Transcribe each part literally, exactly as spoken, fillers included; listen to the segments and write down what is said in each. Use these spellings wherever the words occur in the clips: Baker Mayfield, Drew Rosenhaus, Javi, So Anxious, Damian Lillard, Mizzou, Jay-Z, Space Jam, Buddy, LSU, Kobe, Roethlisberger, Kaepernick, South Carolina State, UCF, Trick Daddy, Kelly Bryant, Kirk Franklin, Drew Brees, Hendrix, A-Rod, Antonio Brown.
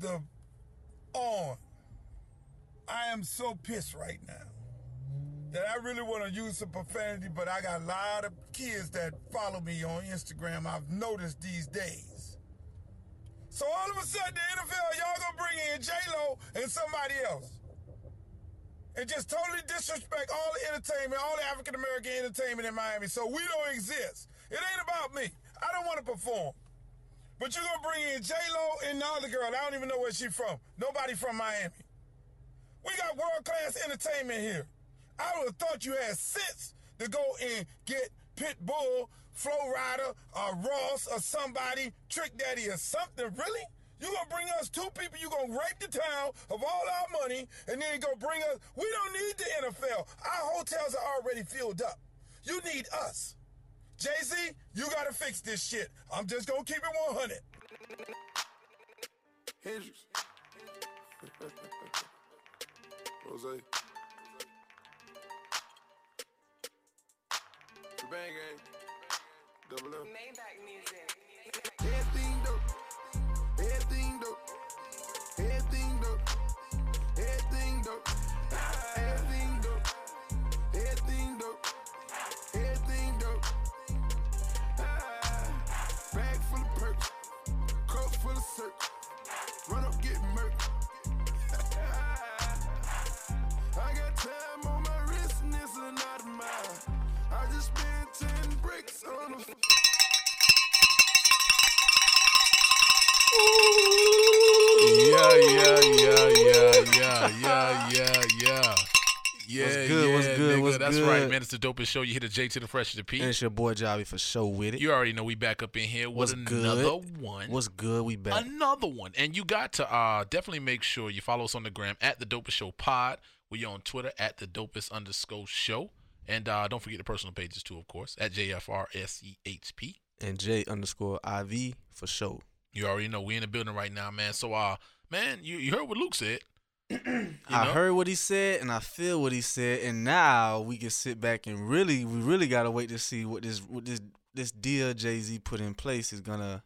the on. I am so pissed right now that I really want to use some profanity, but I got a lot of kids that follow me on Instagram. I've noticed these days. So all of a sudden, the N F L, y'all going to bring in J-Lo and somebody else. And just totally disrespect all the entertainment, all the African-American entertainment in Miami. So we don't exist. It ain't about me. I don't want to perform. But you're going to bring in J-Lo and the other girl. I don't even know where she's from. Nobody from Miami. We got world-class entertainment here. I would have thought you had sense to go and get Pitbull, Flo Rida, or Ross, or somebody, Trick Daddy, or something. Really? You gonna bring us two people, you gonna rape the town of all our money, and then you gonna bring us. We don't need the N F L. Our hotels are already filled up. You need us. Jay-Z, you gotta fix this shit. I'm just gonna keep it one hundred. Hendrix. Jose. Bang gang, double up. Maybach music. Everything dope, everything dope, everything dope, everything dope, everything dope, everything dope, everything dope. Ah, bag full of perks, cup full of search, run up get murked. I got time on my wrist and it's another mile. I just spent ten bricks on the Yeah, yeah, yeah, yeah, yeah, yeah, yeah, yeah. What's good, yeah, what's good, nigga. What's That's good? That's right, man. It's the dopest show. You hit a J to the fresh to the P. And it's your boy Javi for show with it. You already know we back up in here with what's another good? one. What's good? We back. Another one. And you got to uh, definitely make sure you follow us on the gram at the dopest show pod. We're on Twitter at the dopest underscore show. And uh, don't forget the personal pages, too, of course, at J F R S E H P. And J underscore I V for show. You already know. We in the building right now, man. So, uh, man, you, you heard what Luke said. I know? heard what he said, and I feel what he said. And now we can sit back and really, we really got to wait to see what this what this, this deal Jay-Z put in place is going to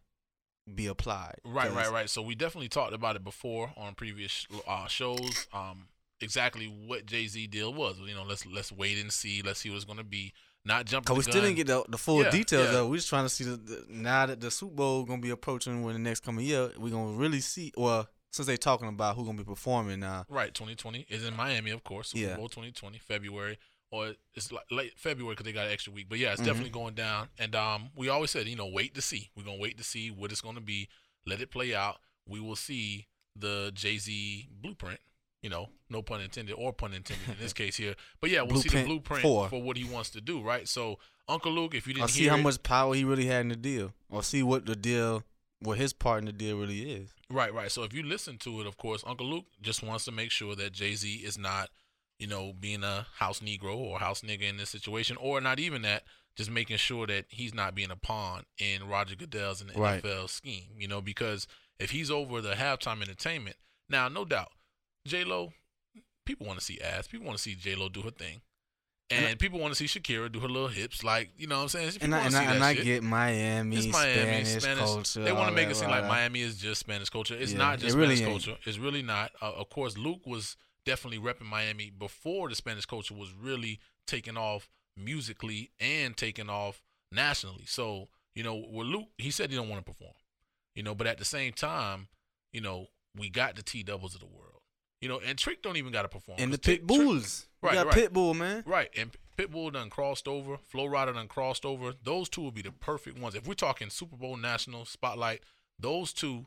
be applied. Right, right, right. So we definitely talked about it before on previous uh, shows. Um Exactly what Jay-Z deal was. You know, let's let's wait and see. Let's see what it's going to be. Not jumping Because we gun. still didn't get the, the full yeah, details, yeah. though. We're just trying to see the, the, now that the Super Bowl going to be approaching when the next coming year, we're going to really see, well, since they're talking about who's going to be performing now. Right, twenty twenty is in Miami, of course. Super yeah. Bowl twenty twenty, February. Or it's like late February because they got an extra week. But, yeah, it's mm-hmm. definitely going down. And um, we always said, you know, wait to see. We're going to wait to see what it's going to be. Let it play out. We will see the Jay-Z blueprint. You know, no pun intended or pun intended in this case here. But, yeah, we'll blueprint see the blueprint for. for what he wants to do, right? So, Uncle Luke, if you didn't I'll hear see how it, much power he really had in the deal. Or see what the deal, what his part in the deal really is. Right, right. So, if you listen to it, of course, Uncle Luke just wants to make sure that Jay-Z is not, you know, being a house Negro or house nigga in this situation. Or not even that, just making sure that he's not being a pawn in Roger Goodell's and the right. N F L scheme. You know, because if he's over the halftime entertainment, now, no doubt. J-Lo, people want to see ass. People want to see J-Lo do her thing. And, and I, people want to see Shakira do her little hips. Like, you know what I'm saying? People and I, and I, and I get Miami, it's Miami, Spanish, Spanish culture. They want to make that, it seem like that. Miami is just Spanish culture. It's yeah, not just it really Spanish ain't. culture. It's really not. Uh, of course, Luke was definitely repping Miami before the Spanish culture was really taking off musically and taking off nationally. So, you know, with Luke, he said he don't want to perform. You know, but at the same time, you know, we got the T-doubles of the world. You know, and Trick don't even got to perform. And the Pitbulls. Right, we got right. Pitbull, man. Right, and Pitbull done crossed over. Flo Rida done crossed over. Those two would be the perfect ones. If we're talking Super Bowl national spotlight, those two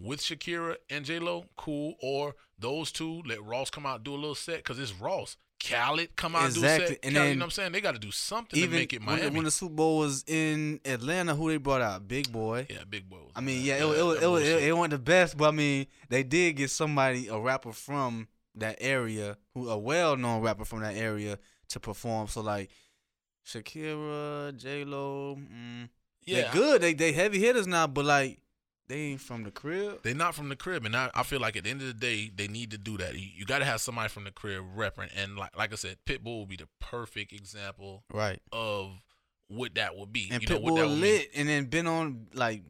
with Shakira and J-Lo, cool. Or those two, let Ross come out do a little set because it's Ross. Khaled come out exactly. do a set. And Khaled, then, you know what I'm saying? They got to do something to make it Miami. When the, when the Super Bowl was in Atlanta, who they brought out? Big Boy. Yeah, Big Boy. Was I mean, yeah, it, it, was, it, was, it, it wasn't the best, but I mean, they did get somebody, a rapper from that area, who a well-known rapper from that area to perform. So, like, Shakira, J-Lo, mm, yeah, they're good. They, they heavy hitters now, but, like, they ain't from the crib. They not from the crib. And I, I feel like at the end of the day, they need to do that. You, you got to have somebody from the crib repping. And like, like I said, Pitbull would be the perfect example right. of what that would be. And you Pitbull know, what that would lit be. And then been on, like,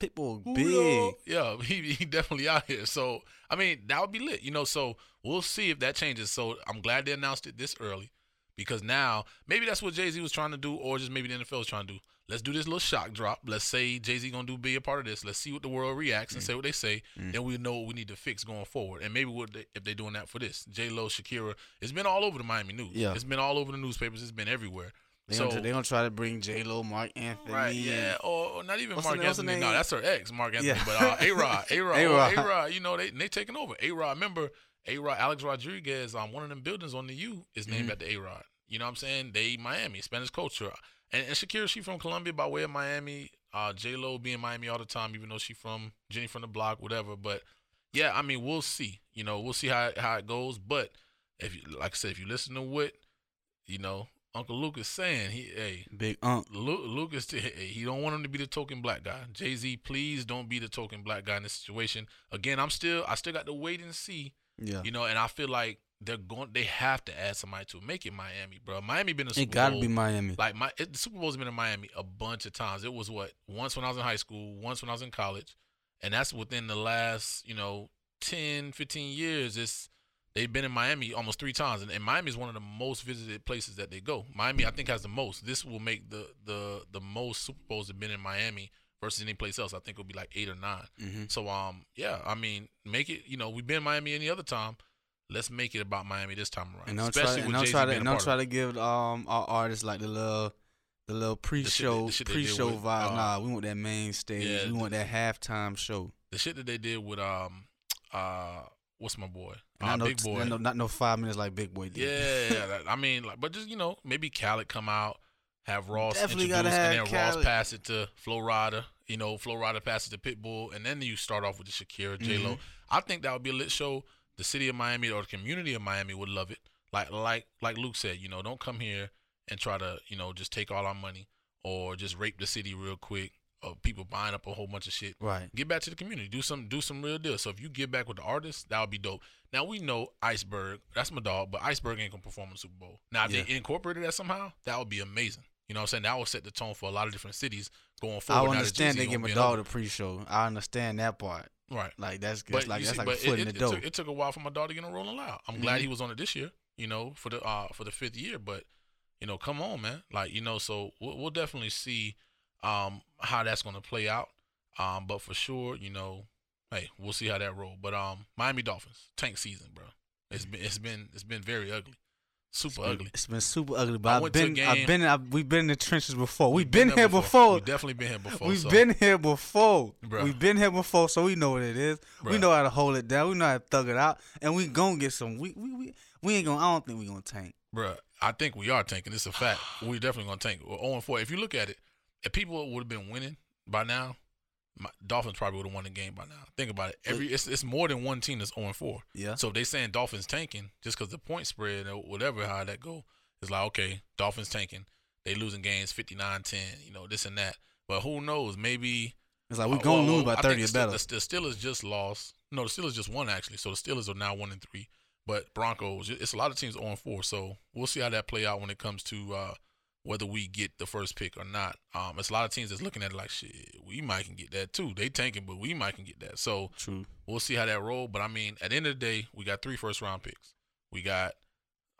Pitbull big. Yeah, he, he definitely out here. So, I mean, that would be lit, you know. So, we'll see if that changes. So, I'm glad they announced it this early because now maybe that's what Jay-Z was trying to do, or just maybe the N F L was trying to do. Let's do this little shock drop. Let's say Jay-Z going to do be a part of this. Let's see what the world reacts and mm. say what they say. Mm. Then we know what we need to fix going forward. And maybe we'll, if they're doing that for this, J-Lo, Shakira, it's been all over the Miami News. Yeah. It's been all over the newspapers. It's been everywhere. They're so, going to try to bring J-Lo, Mark Anthony. Right, yeah. Or, or not even what's Mark Anthony. No, that's her ex, Mark Anthony. Yeah. But uh, A-Rod, A-Rod, A-Rod. Oh, A-Rod, you know, they they taking over. A-Rod, remember, A-Rod, Alex Rodriguez, um, one of them buildings on the U is named mm-hmm. after A-Rod. You know what I'm saying? They Miami, Spanish culture. And, and Shakira, she from Colombia by way of Miami. Uh, J-Lo be in Miami all the time, even though she from Jenny from the Block, whatever. But, yeah, I mean, we'll see. You know, we'll see how, how it goes. But, if you, like I said, if you listen to what, you know, Uncle Luke is saying, he, hey, big Unc. Luke, Luke is, t- he don't want him to be the token black guy. Jay-Z, please don't be the token black guy in this situation. Again, I'm still, I still got to wait and see. Yeah, you know, and I feel like they're going, they have to add somebody to make it Miami, bro. Miami been a Super Bowl. It gotta be Miami. Like my, it, the Super Bowl's been in Miami a bunch of times. It was what once when I was in high school, once when I was in college, and that's within the last, you know, ten, fifteen years. It's They've been in Miami almost three times, and, and Miami is one of the most visited places that they go. Miami, I think, has the most. This will make the the the most Super Bowls that have been in Miami versus any place else. I think it'll be like eight or nine. Mm-hmm. So, um, yeah, I mean, make it. You know, we've been in Miami any other time. Let's make it about Miami this time around. And don't especially try, with Jay-Z being a part of it. And don't try to give um our artists like the little the little pre-show the shit, the shit pre-show vibe. Uh, nah, we want that main stage. Yeah, we want the, that halftime show. The shit that they did with um uh. What's my boy? Uh, not, no, big boy. No, not no five minutes like Big Boy did. Yeah, yeah, I mean, like, but just, you know, maybe Khaled come out, have Ross Definitely introduce, have and then Khaled. Ross pass it to Flo Rida. You know, Flo Rida passes to Pitbull, and then you start off with the Shakira, J-Lo. Mm-hmm. I think that would be a lit show. The city of Miami or the community of Miami would love it. Like, like, like Luke said, you know, don't come here and try to, you know, just take all our money or just rape the city real quick. Of people buying up a whole bunch of shit. Right. Get back to the community. Do some do some real deal. So if you get back with the artists, that would be dope. Now, we know Iceberg, that's my dog, but Iceberg ain't going to perform in the Super Bowl. Now, if yeah. they incorporated that somehow, that would be amazing. You know what I'm saying? That would set the tone for a lot of different cities going forward. I understand they give my dog the pre-show. I understand that part. Right. Like, that's but like, that's see, like but a foot it, in the door. It, it took a while for my dog to get on Rolling Loud. I'm mm-hmm. glad he was on it this year, you know, for the uh, for the fifth year. But, you know, come on, man. Like, you know, so we'll, we'll definitely see Um, how that's going to play out. Um, but for sure, you know, hey, we'll see how that rolls. But um, Miami Dolphins, tank season, bro. It's been it's been it's been very ugly. Super it's been, ugly. It's been super ugly, but I I've, been, I've been I've been we've been in the trenches before. We've been, been here before. before. We've definitely been here before. We've so. been here before. Bruh. We've been here before, so we know what it is. Bruh. We know how to hold it down. We know how to thug it out, and we gonna get some. We we we, we ain't gonna. I don't think we gonna tank, bro. I think we are tanking. It's a fact. We're definitely gonna tank. We're oh and four. If you look at it. If people would have been winning by now, my Dolphins probably would have won the game by now. Think about it. Every it's it's more than one team that's oh and four. Yeah. So if they saying Dolphins tanking just because the point spread or whatever, how that go, it's like, okay, Dolphins tanking. They losing games fifty-nine ten, you know, this and that. But who knows? Maybe it's like we're going to lose by thirty or better. The Steelers just lost. No, the Steelers just won, actually. So the Steelers are now one and three. But Broncos, it's a lot of teams oh and four. So we'll see how that play out when it comes to uh, – whether we get the first pick or not. Um, it's a lot of teams that's looking at it like, shit, we might can get that too. They tanking, but we might can get that. So True. We'll see how that roll. But, I mean, at the end of the day, we got three first-round picks. We got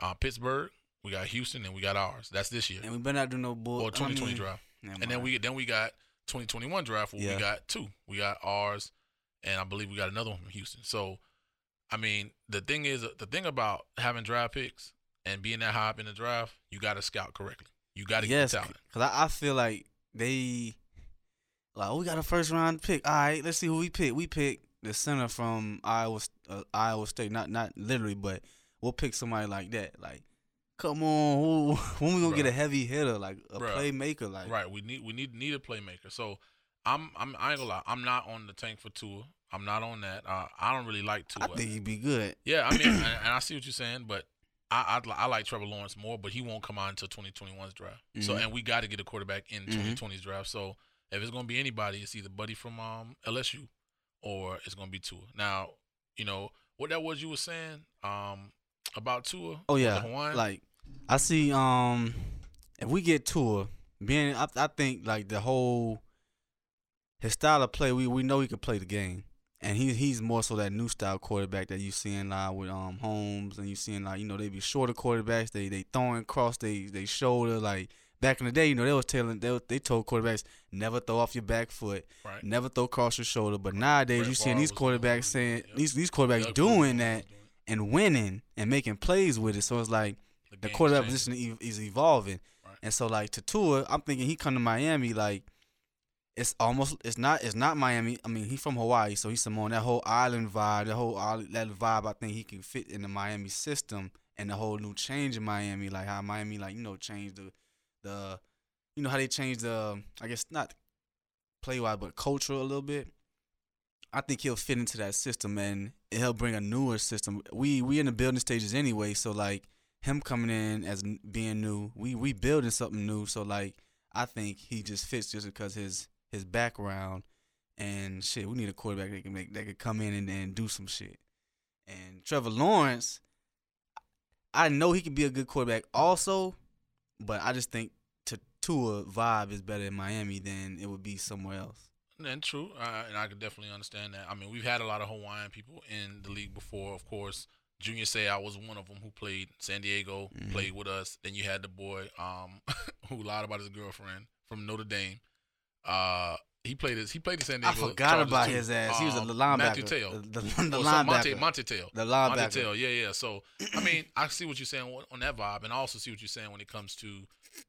uh, Pittsburgh, we got Houston, and we got ours. That's this year. And we better not do no bull. Or twenty twenty I mean, draft. And right. then we then we got twenty twenty-one draft where yeah. we got two. We got ours, and I believe we got another one from Houston. So, I mean, the thing is, the thing about having draft picks and being that high up in the draft, you got to scout correctly. You got to yes, get talent. Because I, I feel like they, like, oh, we got a first-round pick. All right, let's see who we pick. We pick the center from Iowa uh, Iowa State. Not not literally, but we'll pick somebody like that. Like, come on, who, when we going to get a heavy hitter, like a Bruh. playmaker? Like, right, we need we need need a playmaker. So, I'm, I'm, I ain't going to lie. I'm not on the tank for Tua. I'm not on that. Uh, I don't really like Tua. I think he'd be good. Yeah, I mean, and, and I see what you're saying, but. I, I I like Trevor Lawrence more, but he won't come out until twenty twenty-one's draft. Mm-hmm. So and we got to get a quarterback in mm-hmm. twenty twenty's draft. So if it's gonna be anybody, it's either Buddy from um, L S U or it's gonna be Tua. Now you know what that was you were saying um, about Tua. Oh yeah, like I see um, if we get Tua, being I, I think like the whole his style of play, we, we know he can play the game. And he he's more so that new style quarterback that you seeing now with um Holmes, and you seeing now, you know, they be shorter quarterbacks, they they throwing across they they shoulder. Like back in the day, you know, they was telling they they told quarterbacks never throw off your back foot, right. never throw across your shoulder. But right. nowadays Brett you seeing these quarterbacks saying yep. these these quarterbacks yep. doing that and winning and making plays with it. So it's like the, the quarterback position is evolving, right. and so like to Tua, I'm thinking he come to Miami like. It's almost, it's not, it's not Miami. I mean, he's from Hawaii, so he's some on that whole island vibe, that whole island, that vibe. I think he can fit in the Miami system and the whole new change in Miami, like how Miami, like, you know, changed the, the, you know, how they changed the, I guess not play-wise, but culture a little bit. I think he'll fit into that system and he'll bring a newer system. We, we in the building stages anyway, so like him coming in as being new, we, we building something new. So like, I think he just fits just because his, his background and shit. We need a quarterback that can make that could come in and, and do some shit. And Trevor Lawrence, I know he could be a good quarterback also, but I just think to Tua vibe is better in Miami than it would be somewhere else. And true, uh, and I could definitely understand that. I mean, we've had a lot of Hawaiian people in the league before, of course. Junior Say, I was one of them who played San Diego, mm-hmm. played with us. Then you had the boy um, who lied about his girlfriend from Notre Dame. Uh, he played his. He played the San Diego. I forgot Chargers about too. His ass. He was a um, linebacker. Matthew Tail. The, the, the oh, linebacker. Monte, Monte Tail. The linebacker. Monte Tail. Yeah, yeah. So I mean, I see what you're saying on that vibe, and I also see what you're saying when it comes to,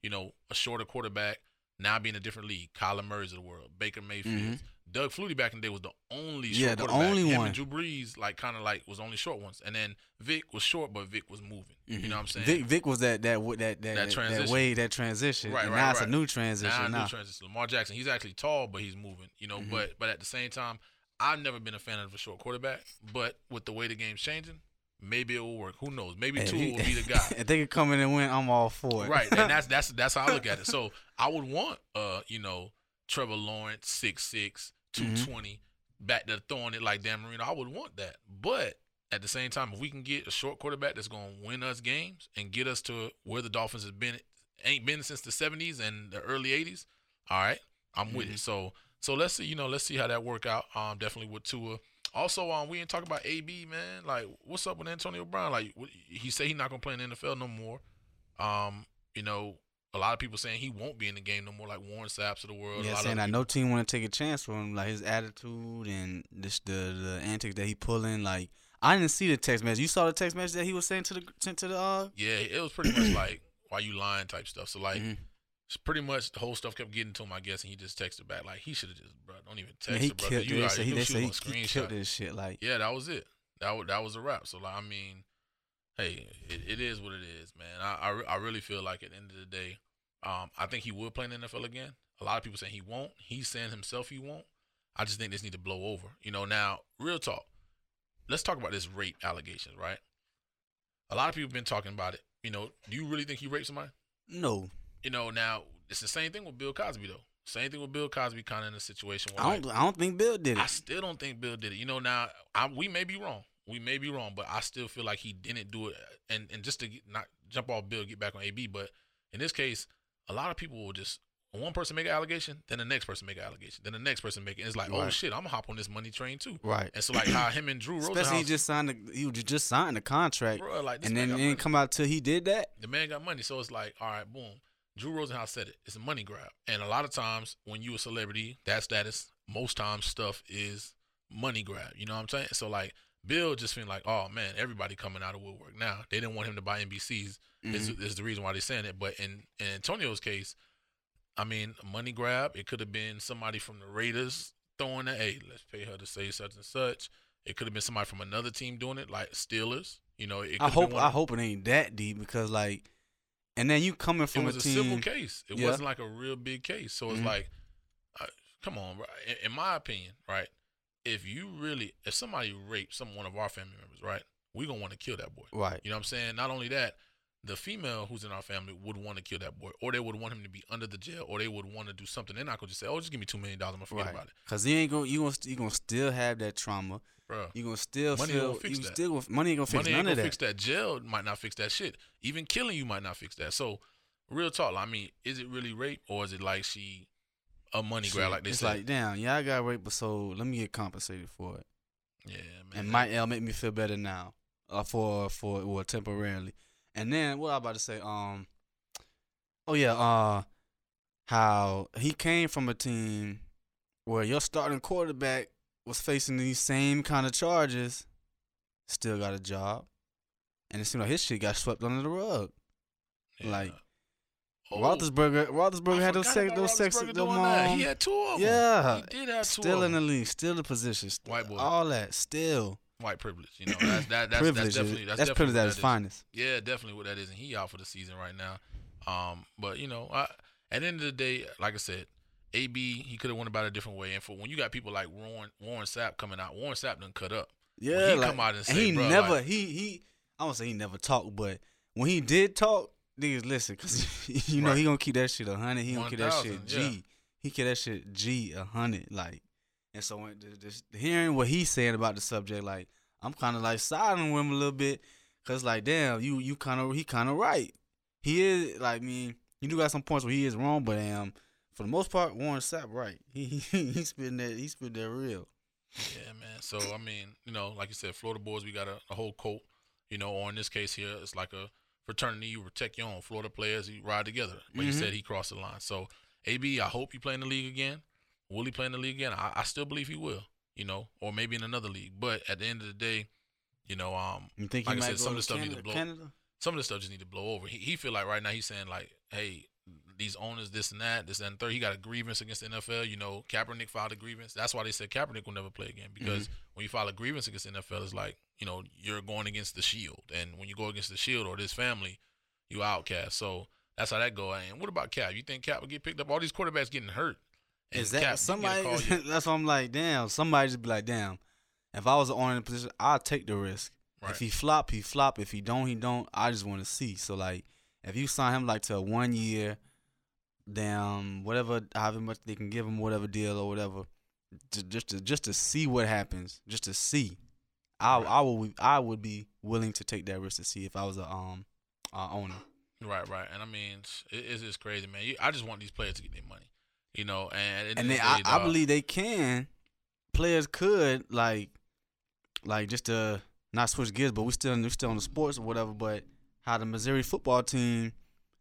you know, a shorter quarterback now being a different league. Kyler Murray's of the world. Baker Mayfield. Mm-hmm. Doug Flutie back in the day was the only short yeah, the quarterback. Only Him one. And Drew Brees, like, kind of like was only short ones, and then Vic was short, but Vic was moving. Mm-hmm. You know what I'm saying? Vic, Vic was that that that that that, that way that transition. Right, and right, now right. It's a new transition. Now, now. A new transition. Lamar Jackson, he's actually tall, but he's moving. You know, mm-hmm. but but at the same time, I've never been a fan of a short quarterback. But with the way the game's changing, maybe it will work. Who knows? Maybe Tua will be the guy. If they can come in and win, I'm all for it. Right, and that's that's that's how I look at it. So I would want, uh, you know, Trevor Lawrence, six six two twenty mm-hmm. back there throwing it like Dan Marino. I would want that. But at the same time, if we can get a short quarterback that's going to win us games and get us to where the Dolphins has been, ain't been since the seventies and the early eighties, all right, I'm mm-hmm. with it. So so let's see, you know, let's see how that work out. Um, definitely with Tua. Also, um, we didn't talk about A B, man. Like, what's up with Antonio Brown? Like, he said he's not going to play in the N F L no more. Um, you know, a lot of people saying he won't be in the game no more, like Warren Sapp of the world. Yeah, a lot saying that no team want to take a chance for him, like his attitude and this, the the antics that he pulling. Like, I didn't see the text message. You saw the text message that he was saying to the sent to the. Uh... Yeah, it was pretty much like "why you lying" type stuff. So like, mm-hmm. it's pretty much the whole stuff kept getting to him, I guess, and he just texted back like he should have just, bro, don't even text. Yeah, he killed it. They said he, so he, he killed this shit. Like, yeah, that was it. That was, that was a wrap. So like, I mean, hey, it, it is what it is, man. I, I I really feel like at the end of the day, um, I think he will play in the N F L again. A lot of people saying he won't. He's saying himself he won't. I just think this need to blow over. You know, now, real talk. Let's talk about this rape allegations, right? A lot of people have been talking about it. You know, do you really think he raped somebody? No. You know, now, it's the same thing with Bill Cosby, though. Same thing with Bill Cosby kind of in a situation where I don't, like, I don't think Bill did it. I still don't think Bill did it. You know, now, I, we may be wrong. We may be wrong, but I still feel like he didn't do it. And and just to get, not jump off Bill, get back on A B, but in this case, a lot of people will just, one person make an allegation, then the next person make an allegation, then the next person make it. And it's like, right. oh, shit, I'm going to hop on this money train, too. Right. And so, like, how him and Drew Rosenhaus. Especially he just signed the, he just signed the contract, bro, like, and then it didn't come out till he did that. The man got money, so it's like, all right, boom. Drew Rosenhaus said it. It's a money grab. And a lot of times when you a celebrity, that status, most times stuff is money grab. You know what I'm saying? So, like, Bill just feeling like, oh, man, everybody coming out of woodwork now. They didn't want him to buy N B Cs. Mm-hmm. This, this is the reason why they're saying it. But in, in Antonio's case, I mean, money grab, it could have been somebody from the Raiders throwing that, hey, let's pay her to say such and such. It could have been somebody from another team doing it, like Steelers. You know, it I hope I hope it ain't that deep because, like, and then you coming from a team. It was a, a civil case. It yeah. wasn't like a real big case. So mm-hmm. it's like, uh, come on, bro. In, in my opinion, right? If you really, if somebody raped some one of our family members, right, we're going to want to kill that boy. Right. You know what I'm saying? Not only that, the female who's in our family would want to kill that boy, or they would want him to be under the jail, or they would want to do something. They're not going to just say, oh, just give me two million dollars. I'm going to forget right. about it. Because you ain't going, you going you gonna still have that trauma. Bro, you're going to still money feel. Fix you that. Still, money ain't going to fix money none ain't gonna of that. Fix that. Jail might not fix that shit. Even killing you might not fix that. So, real talk, I mean, is it really rape, or is it like she a money grab like this. It's like, damn, yeah, I got raped, but so let me get compensated for it. Yeah, man. And might L make me feel better now, uh, for for well temporarily. And then what I was about to say, um, oh yeah, uh, how he came from a team where your starting quarterback was facing these same kind of charges, still got a job, and it seemed like his shit got swept under the rug. Yeah. Like, oh, Roethlisberger, Roethlisberger had those sex, those sex, those mom. He had two of them. Yeah, he did have two. Still of in the league, still the position, still, white boy, all that, still white privilege. You know, that's that, that's, that's definitely that's, that's definitely privilege at its finest. Yeah, definitely what that is, and he out for the season right now. Um, but you know, I, at the end of the day, like I said, A B he could have went about it a different way. And for when you got people like Warren Warren Sapp coming out, Warren Sapp done cut up. Yeah, when he like, come out and say, and he bro, never like, he he. I don't say he never talked, but when he did talk. Niggas listen, cause you know right. he gonna keep that shit a hundred. He gonna keep that shit G. Yeah. He keep that shit G a hundred. Like, and so when just hearing what he's saying about the subject, like I'm kind of like siding with him a little bit, cause like damn, you you kind of he kind of right. He is like I mean, you do got some points where he is wrong, but um, for the most part, Warren Sapp right. He he he spitting that he spitting that real. Yeah, man. So I mean, you know, like you said, Florida boys, we got a, a whole coat. You know, or in this case here, it's like a fraternity, you protect your own. Florida players, you ride together. But mm-hmm. he said he crossed the line. So, A B, I hope he play in the league again. Will he play in the league again? I, I still believe he will, you know, or maybe in another league. But at the end of the day, you know, um, you think like I said, some of the stuff need to blow. Canada? Some of the stuff just need to blow over. He, he feel like right now he's saying like, hey, these owners, this and that, this and third. He got a grievance against the N F L. You know, Kaepernick filed a grievance. That's why they said Kaepernick will never play again because mm-hmm. when you file a grievance against the N F L, it's like, you know, you're going against the shield. And when you go against the shield or this family, you outcast. So that's how that go. And what about Cap? You think Cap would get picked up? All these quarterbacks getting hurt. And is that Cap, somebody? That's what I'm like, damn. Somebody just be like, damn, if I was an owner in the position, I'll take the risk. Right. If he flop, he flop. If he don't, he don't. I just want to see. So, like, if you sign him, like, to a one-year, damn, whatever, however much they can give him, whatever deal or whatever, to, just to just to see what happens, just to see. I right. I would I would be willing to take that risk to see if I was a um a owner. Right, right, and I mean it, it's just crazy, man. You, I just want these players to get their money, you know. And it, and they, I, I believe they can. Players could like like just to not switch gears, but we still we still on the sports or whatever. But how the Missouri football team,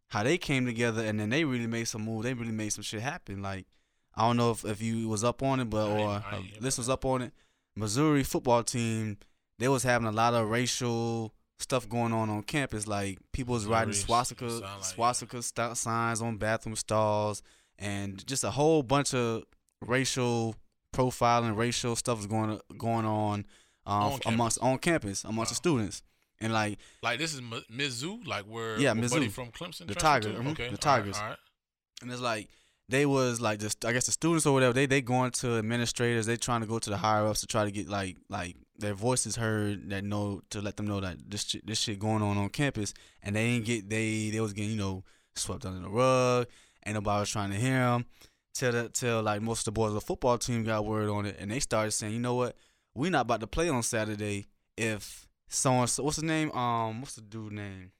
how they came together and then they really made some move. They really made some shit happen. Like I don't know if, if you was up on it, but or uh, this was up on it. Missouri football team, they was having a lot of racial stuff going on on campus. Like, people was riding swastika like swastika st- signs on bathroom stalls and just a whole bunch of racial profiling, racial stuff was going going on um, on amongst on campus, amongst wow. the students. And, like... Like, this is M- Mizzou? Like, where... Yeah, Mizzou. Buddy from Clemson? The Tiger, mm-hmm. okay. The Tigers. All right, all right. And it's like... They was like just I guess the students or whatever they they going to administrators, they trying to go to the higher ups to try to get like like their voices heard, that know to let them know that this shit, this shit going on on campus, and they ain't get they they was getting you know swept under the rug, ain't nobody was trying to hear them till the, till like most of the boys of the football team got word on it and they started saying you know what we not about to play on Saturday if so and so what's his name um what's the dude name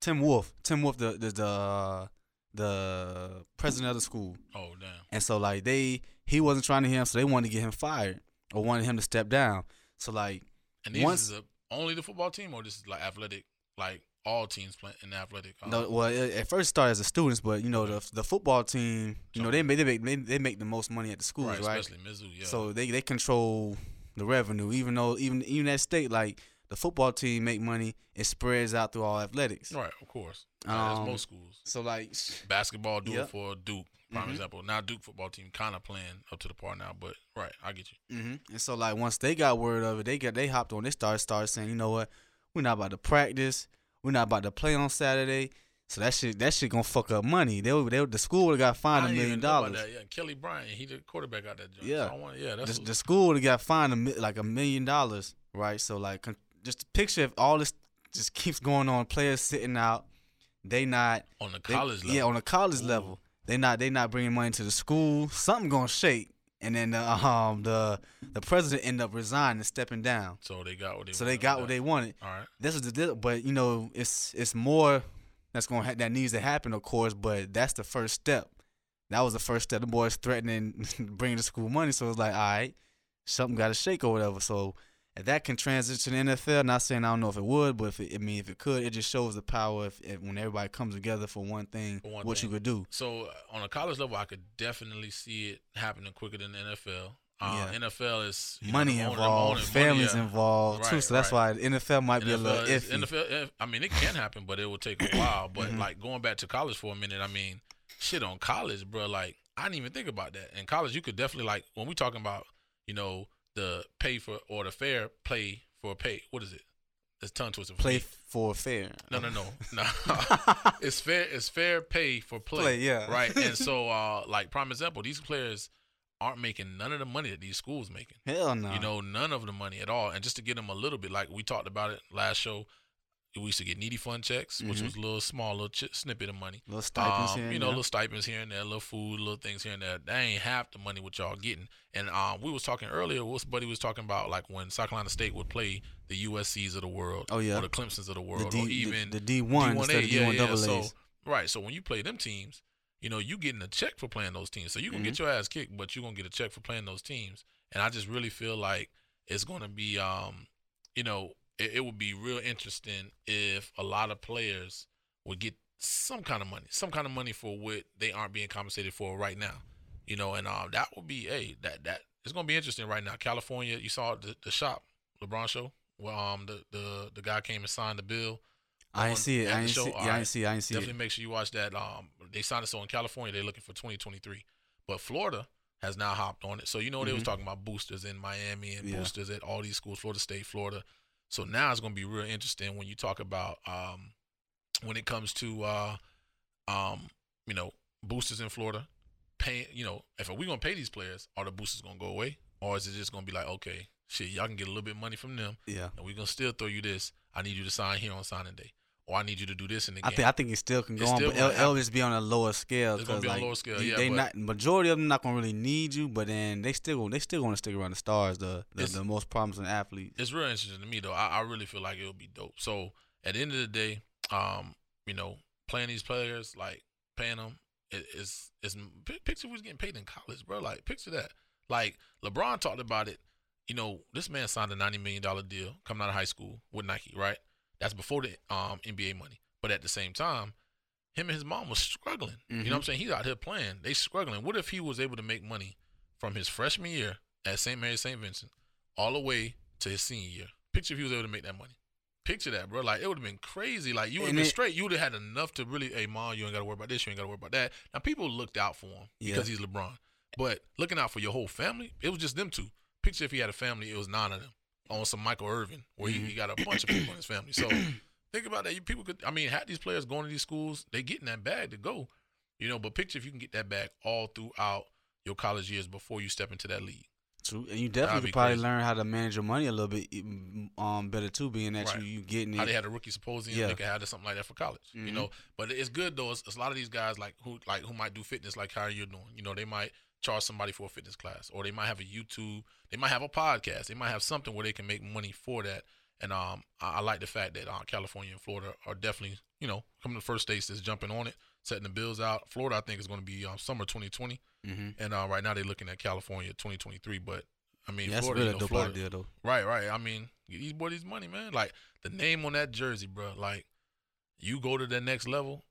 Tim Wolf Tim Wolf the the, the the president of the school. Oh, damn. And so, like, they, he wasn't trying to hear him, so they wanted to get him fired or wanted him to step down. So, like, and this is a, only the football team or this is, like, athletic, like, all teams play in the athletic? Um, no, well, it, at first it started as the students, but, you know, the the football team, you know, they make, they make they make the most money at the schools, right? right? Especially Mizzou, yeah. So, they, they control the revenue, even though, even, even at state, like, the football team make money. It spreads out through all athletics. Right, of course. Um, As most schools. So like basketball do yep. it for Duke, prime mm-hmm. example. Now Duke football team kind of playing up to the par now, but right, I get you. Mm-hmm. And so like once they got word of it, they got they hopped on. They started started saying, you know what, we're not about to practice. We're not about to play on Saturday. So that shit that shit gonna fuck up money. They they the school would have got fined a million dollars. Yeah, Kelly Bryant, he the quarterback out that joint. Yeah, so I wanna, yeah. That's the, the school would have got fined a, like a million dollars, right? So like. Just picture if all this just keeps going on, players sitting out, they not on the college they, level. Yeah, on the college Ooh. level, they not they not bringing money to the school. Something gonna shake, and then the um the the president end up resigning and stepping down. So they got what they so wanted. they got what they wanted. All right, this is the deal, but you know it's it's more that's gonna ha- that needs to happen, of course. But that's the first step. That was the first step. The boys threatening bringing the school money. So it was like, all right, something got to shake or whatever. So if that can transition to the N F L, not saying I don't know if it would, but if it, I mean, if it could, it just shows the power if, if when everybody comes together for one thing, for one what thing. You could do. So on a college level, I could definitely see it happening quicker than the N F L. Uh, yeah. N F L is money know, involved, money, families yeah. involved right, too. So that's right. why N F L might N F L be a little is, iffy. N F L, I mean, it can happen, but it will take a while. But mm-hmm. like going back to college for a minute, I mean, shit on college, bro. Like I didn't even think about that. In college, you could definitely like when we talking about you know the pay for or the fair play for pay. What is it? It's tongue twister. For play me. For fair. No, no, no, no. It's fair. It's fair pay for play. play yeah. Right. And so, uh, like prime example, these players aren't making none of the money that these schools making. Hell no. You know, none of the money at all. And just to get them a little bit, like we talked about it last show, we used to get needy fund checks, mm-hmm. which was a little small, little ch- snippet of money. Little stipends um, here and You know, there. little stipends here and there, little food, little things here and there. That ain't half the money what y'all getting. And um, we was talking earlier, what Buddy was talking about, like when South Carolina State would play the U S Cs of the world oh, yeah. or the Clemsons of the world the D, or even the, the D one instead of yeah, D one double A's. Yeah. So, right, so when you play them teams, you know, you getting a check for playing those teams. So you're going to mm-hmm. get your ass kicked, but you're going to get a check for playing those teams. And I just really feel like it's going to be, um, you know, it, it would be real interesting if a lot of players would get some kind of money, some kind of money for what they aren't being compensated for right now. You know, and um, that would be, hey, that, that it's going to be interesting right now. California, you saw the, the shop, LeBron show, where um, the, the, the guy came and signed the bill. I ain't see it. I ain't see, yeah, right. I ain't see it. I ain't see Definitely it. Definitely make sure you watch that. Um, they signed it. So in California, they're looking for twenty twenty-three. But Florida has now hopped on it. So, you know, mm-hmm. they was talking about boosters in Miami and yeah. boosters at all these schools, Florida State, Florida. So now it's going to be real interesting when you talk about um, when it comes to, uh, um, you know, boosters in Florida. Pay, you know, if we're going to pay these players, are the boosters going to go away? Or is it just going to be like, okay, shit, y'all can get a little bit of money from them. Yeah. And we're going to still throw you this. I need you to sign here on signing day. Or I need you to do this in the game. I think I think it still can go on, but it'll just be on a lower scale. It's gonna be on a lower scale. Yeah, they not majority of them not gonna really need you, but then they still they still gonna stick around the stars, the the, the most promising athletes. It's real interesting to me though. I, I really feel like it'll be dope. So at the end of the day, um, you know, playing these players, like paying them, it, it's it's picture who's getting paid in college, bro. Like picture that. Like LeBron talked about it. You know, this man signed a ninety million dollar deal coming out of high school with Nike, right? That's before the um, N B A money. But at the same time, him and his mom was struggling. Mm-hmm. You know what I'm saying? He's out here playing. They struggling. What if he was able to make money from his freshman year at Saint Mary's Saint Vincent all the way to his senior year? Picture if he was able to make that money. Picture that, bro. Like, it would have been crazy. Like, you would have been it, straight. You would have had enough to really, hey, mom, you ain't got to worry about this. You ain't got to worry about that. Now, people looked out for him yeah. because he's LeBron. But looking out for your whole family, it was just them two. Picture if he had a family, it was nine of them. On some Michael Irvin, where he, he got a bunch of people in his family. So think about that. You people could, I mean, had these players going to these schools, they getting that bag to go, you know. But picture if you can get that bag all throughout your college years before you step into that league. True, and you definitely could probably crazy. learn how to manage your money a little bit um, better too, being that right. you you getting it. How they had a rookie symposium, yeah. they could have something like that for college, mm-hmm. you know. But it's good though. It's, it's a lot of these guys like who like who might do fitness, like how you're doing. You know, they might charge somebody for a fitness class, or they might have a YouTube, they might have a podcast, they might have something where they can make money for that. And um, I, I like the fact that uh, California and Florida are definitely, you know, coming to the first states that's jumping on it, setting the bills out. Florida, I think, is going to be um, summer twenty twenty, mm-hmm. and uh, right now they're looking at California twenty twenty-three. But I mean, yeah, Florida, that's really you know, a dope Florida, idea, though. Right, right. I mean, get these boys these money, man. Like the name on that jersey, bro. Like you go to the next level.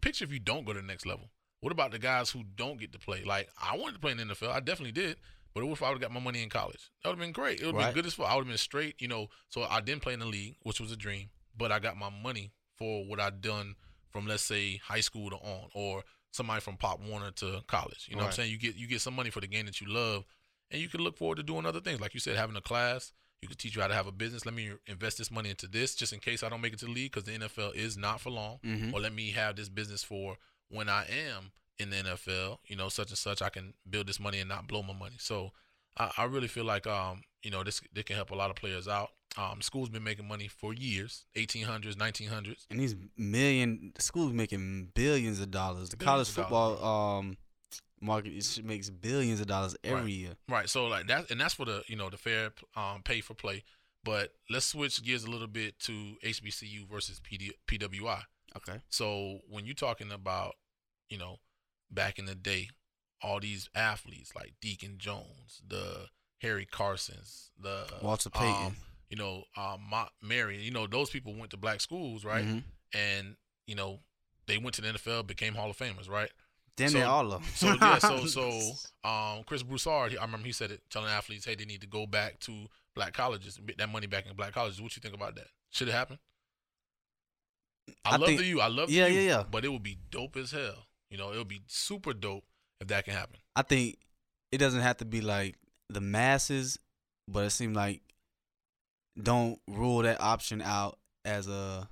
Picture if you don't go to the next level. What about the guys who don't get to play? Like, I wanted to play in the N F L. I definitely did. But what if I would have got my money in college? That would have been great. It would have right. been good as fuck. I would have been straight, you know. So I didn't play in the league, which was a dream. But I got my money for what I done from, let's say, high school to on, or somebody from Pop Warner to college. You know right. what I'm saying? You get you get some money for the game that you love, and you can look forward to doing other things. Like you said, having a class. You can teach you how to have a business. Let me invest this money into this just in case I don't make it to the league, because the N F L is not for long. Mm-hmm. Or let me have this business for – when I am in the N F L, you know, such and such, I can build this money and not blow my money. So I, I really feel like, um, you know, this they can help a lot of players out. Um, school's been making money for years, eighteen hundreds, nineteen hundreds. And these million, the school's making billions of dollars. The billions college football dollars. um market it makes billions of dollars every right. year. Right. So like that, and that's for the, you know, the fair um, pay for play. But let's switch gears a little bit to H B C U versus P D, P W I. Okay. So when you're talking about, you know, back in the day, all these athletes like Deacon Jones, the Harry Carsons, the Walter Payton, um, you know, um, Mary, you know, those people went to black schools, right? Mm-hmm. And, you know, they went to the N F L, became Hall of Famers, right? Then so, they all of them. So, yeah, so, so um, Chris Broussard, I remember he said it, telling athletes, hey, they need to go back to black colleges and get that money back in black colleges. What you think about that? Should it happen? I, I love think, the U. I love yeah, the U. Yeah, yeah. But it would be dope as hell. You know, it would be super dope if that can happen. I think it doesn't have to be like the masses, but it seems like don't rule that option out as a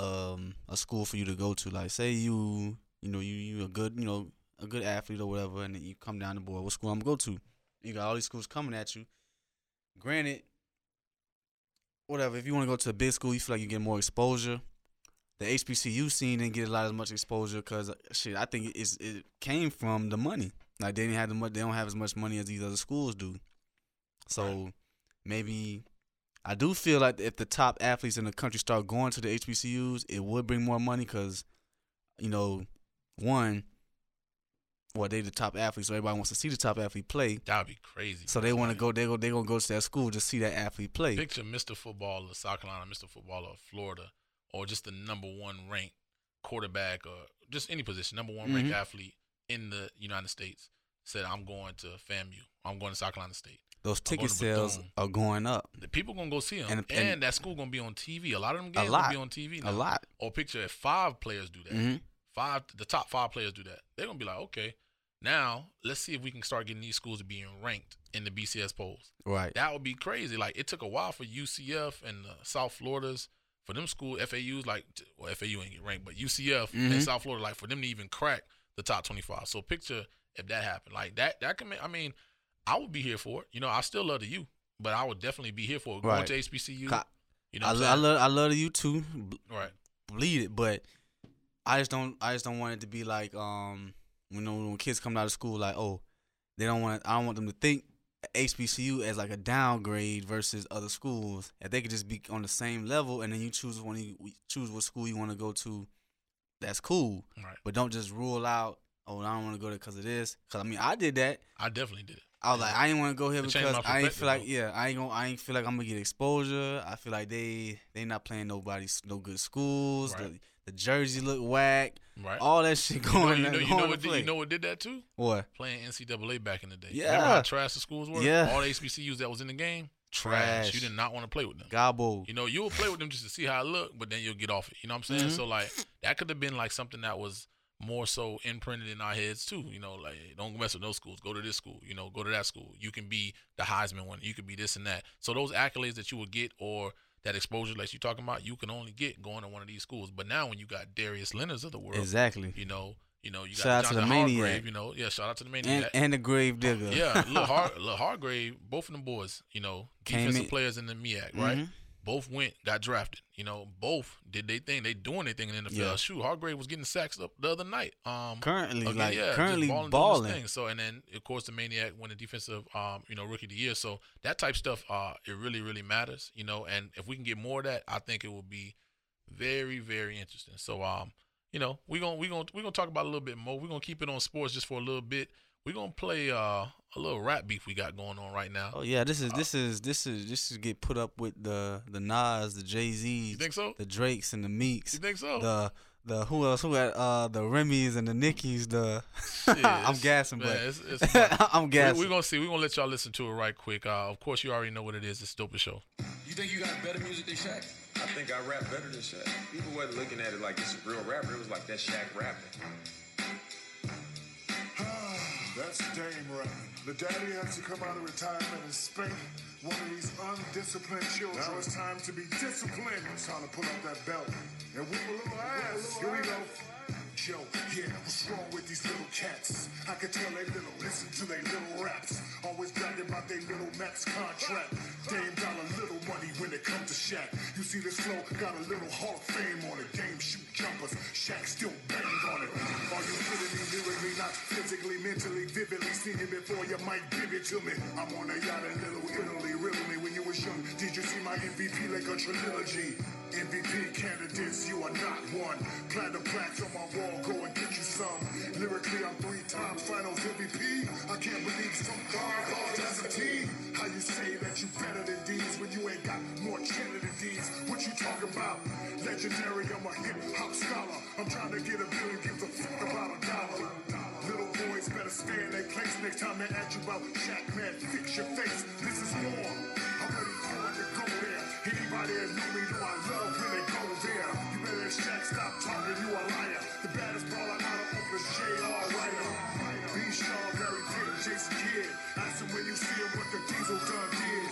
um a school for you to go to. Like, say you you know you you a good you know a good athlete or whatever, and then you come down the board. What school I'm gonna go to? You got all these schools coming at you. Granted, whatever. If you want to go to a big school, you feel like you get more exposure. The H B C U scene didn't get a lot as much exposure because shit, I think it's, it came from the money. Like they didn't have the much, they don't have as much money as these other schools do. So right. maybe I do feel like if the top athletes in the country start going to the H B C Us, it would bring more money because, you know, one, well they the top athletes, so everybody wants to see the top athlete play. That would be crazy. So they want to go. They go. They gonna go to that school to see that athlete play. Picture Mister Football of South Carolina, Mister Football of Florida. Or just the number one ranked quarterback or just any position, number one mm-hmm. ranked athlete in the United States said, I'm going to FAMU. I'm going to South Carolina State. Those ticket sales are going up. The people going to go see them. And, and, and that school going to be on T V. A lot of them games going to be on T V now. A lot. Or picture if five players do that. Mm-hmm. Five, the top five players do that. They're going to be like, okay, now let's see if we can start getting these schools being ranked in the B C S polls. Right. That would be crazy. Like, it took a while for U C F and the South Florida's, for them school, F A Us, like, well, F A U ain't get ranked, but U C F mm-hmm. and South Florida, like, for them to even crack the top twenty-five. So picture if that happened. Like, that, that can make, I mean, I would be here for it. You know, I still love the U, but I would definitely be here for it. Going right. to H B C U. You know I, I love I love the U, too. Right. Bleed it, but I just don't, I just don't want it to be like, um, you know, when kids come out of school, like, oh, they don't want, I don't want them to think H B C U as like a downgrade versus other schools. If they could just be on the same level, and then you choose when you choose what school you want to go to, that's cool. Right. But don't just rule out. Oh, I don't want to go there because of this. Because I mean, I did that. I definitely did it. I was yeah. like, I didn't want to go here it because I ain't feel like though. yeah, I ain't gonna, I ain't feel like I'm gonna get exposure. I feel like they they not playing nobody's no good schools. Right. The, the jersey look whack. Right. All that shit going. You know, you know, you know what? Did, you know what did that too? What? Playing N C double A back in the day. Yeah. Remember how trash the schools were? Yeah. All the H B C Us that was in the game, trash. trash. You did not want to play with them. Gobble. You know, you would play with them just to see how it looked, but then you'll get off it. You know what I'm saying? Mm-hmm. So like that could have been like something that was more so imprinted in our heads too. You know, like don't mess with those schools. Go to this school. You know, go to that school. You can be the Heisman winner. You can be this and that. So those accolades that you would get or that exposure like you're talking about, you can only get going to one of these schools. But now when you got Darius Leonards of the world. Exactly. You know, you know, you got Jonathan Hargrave, you know. Yeah, shout out to the Maniac. And, and the Grave Digger. Yeah, Lil Har- Hargrave, both of them boys, you know, defensive in. players in the M I A C, right? Mm-hmm. Both went, got drafted. You know, both did they thing. They doing their thing in the N F L. Yeah. Shoot, Hargrave was getting sacks up the other night. Um, currently, again, like, yeah, currently balling. balling. So, and then, of course, the Maniac won the defensive, um, you know, rookie of the year. So, that type of stuff, uh, it really, really matters, you know. And if we can get more of that, I think it will be very, very interesting. So, um, you know, we're going we gonna, we gonna talk about a little bit more. We're going to keep it on sports just for a little bit. We're going to play uh, a little rap beef we got going on right now. Oh, yeah. This is, this is, this is, this is get put up with the, the Nas, the Jay-Z's. You think so? The Drakes and the Meeks. You think so? The, the, who else? Who got, uh, the Remy's and the Nickies, the, Shit, I'm gassing, man, but it's, it's I'm gassing. We're we going to see. We're going to let y'all listen to it right quick. Uh, of course, you already know what it is. It's the Dopest Show. You think you got better music than Shaq? I think I rap better than Shaq. People wasn't looking at it like it's a real rapper. It was like that Shaq rapping. That's Dame rapping. The daddy has to come out of retirement and spank one of these undisciplined children. Now it's time to be disciplined. It's time to pull up that belt and whip a little ass. Here we go. Yo, yeah, what's wrong with these little cats? I can tell they little, listen to they little raps. Always bragging about they little max contract. Dame got a little money when when it comes to Shaq. You see this flow got a little Hall of Fame on it. Game shoot jumpers, Shaq still banged on it. Are you kidding me? Lyrically, not physically, mentally, vividly seen it before. You might give it to me. I'm on a yacht in Little Italy, riddle me. When you was young, did you see my M V P like a trilogy? M V P candidates, you are not one. Platinum plaques on my wall, go and get you some. Lyrically, I'm three times finals M V P. I can't believe some guard calls as a team. How you say that you better than these when you ain't got more cheddar than these? What you talking about? Legendary, I'm a hip-hop scholar. I'm trying to get a billion, give a fuck about a dollar. Little boys better stay in their place next time they ask you about Shaq, man, fix your face. This is war. I'm ready for it to go there. Anybody that know me, know I love when they go there. You better let Shaq stop talking, you a liar. The baddest baller out of Oakland, J-Lo Rida. B. Shaw, Larry Pitt, Jason Kidd. Ask him when you see him what the diesel done did.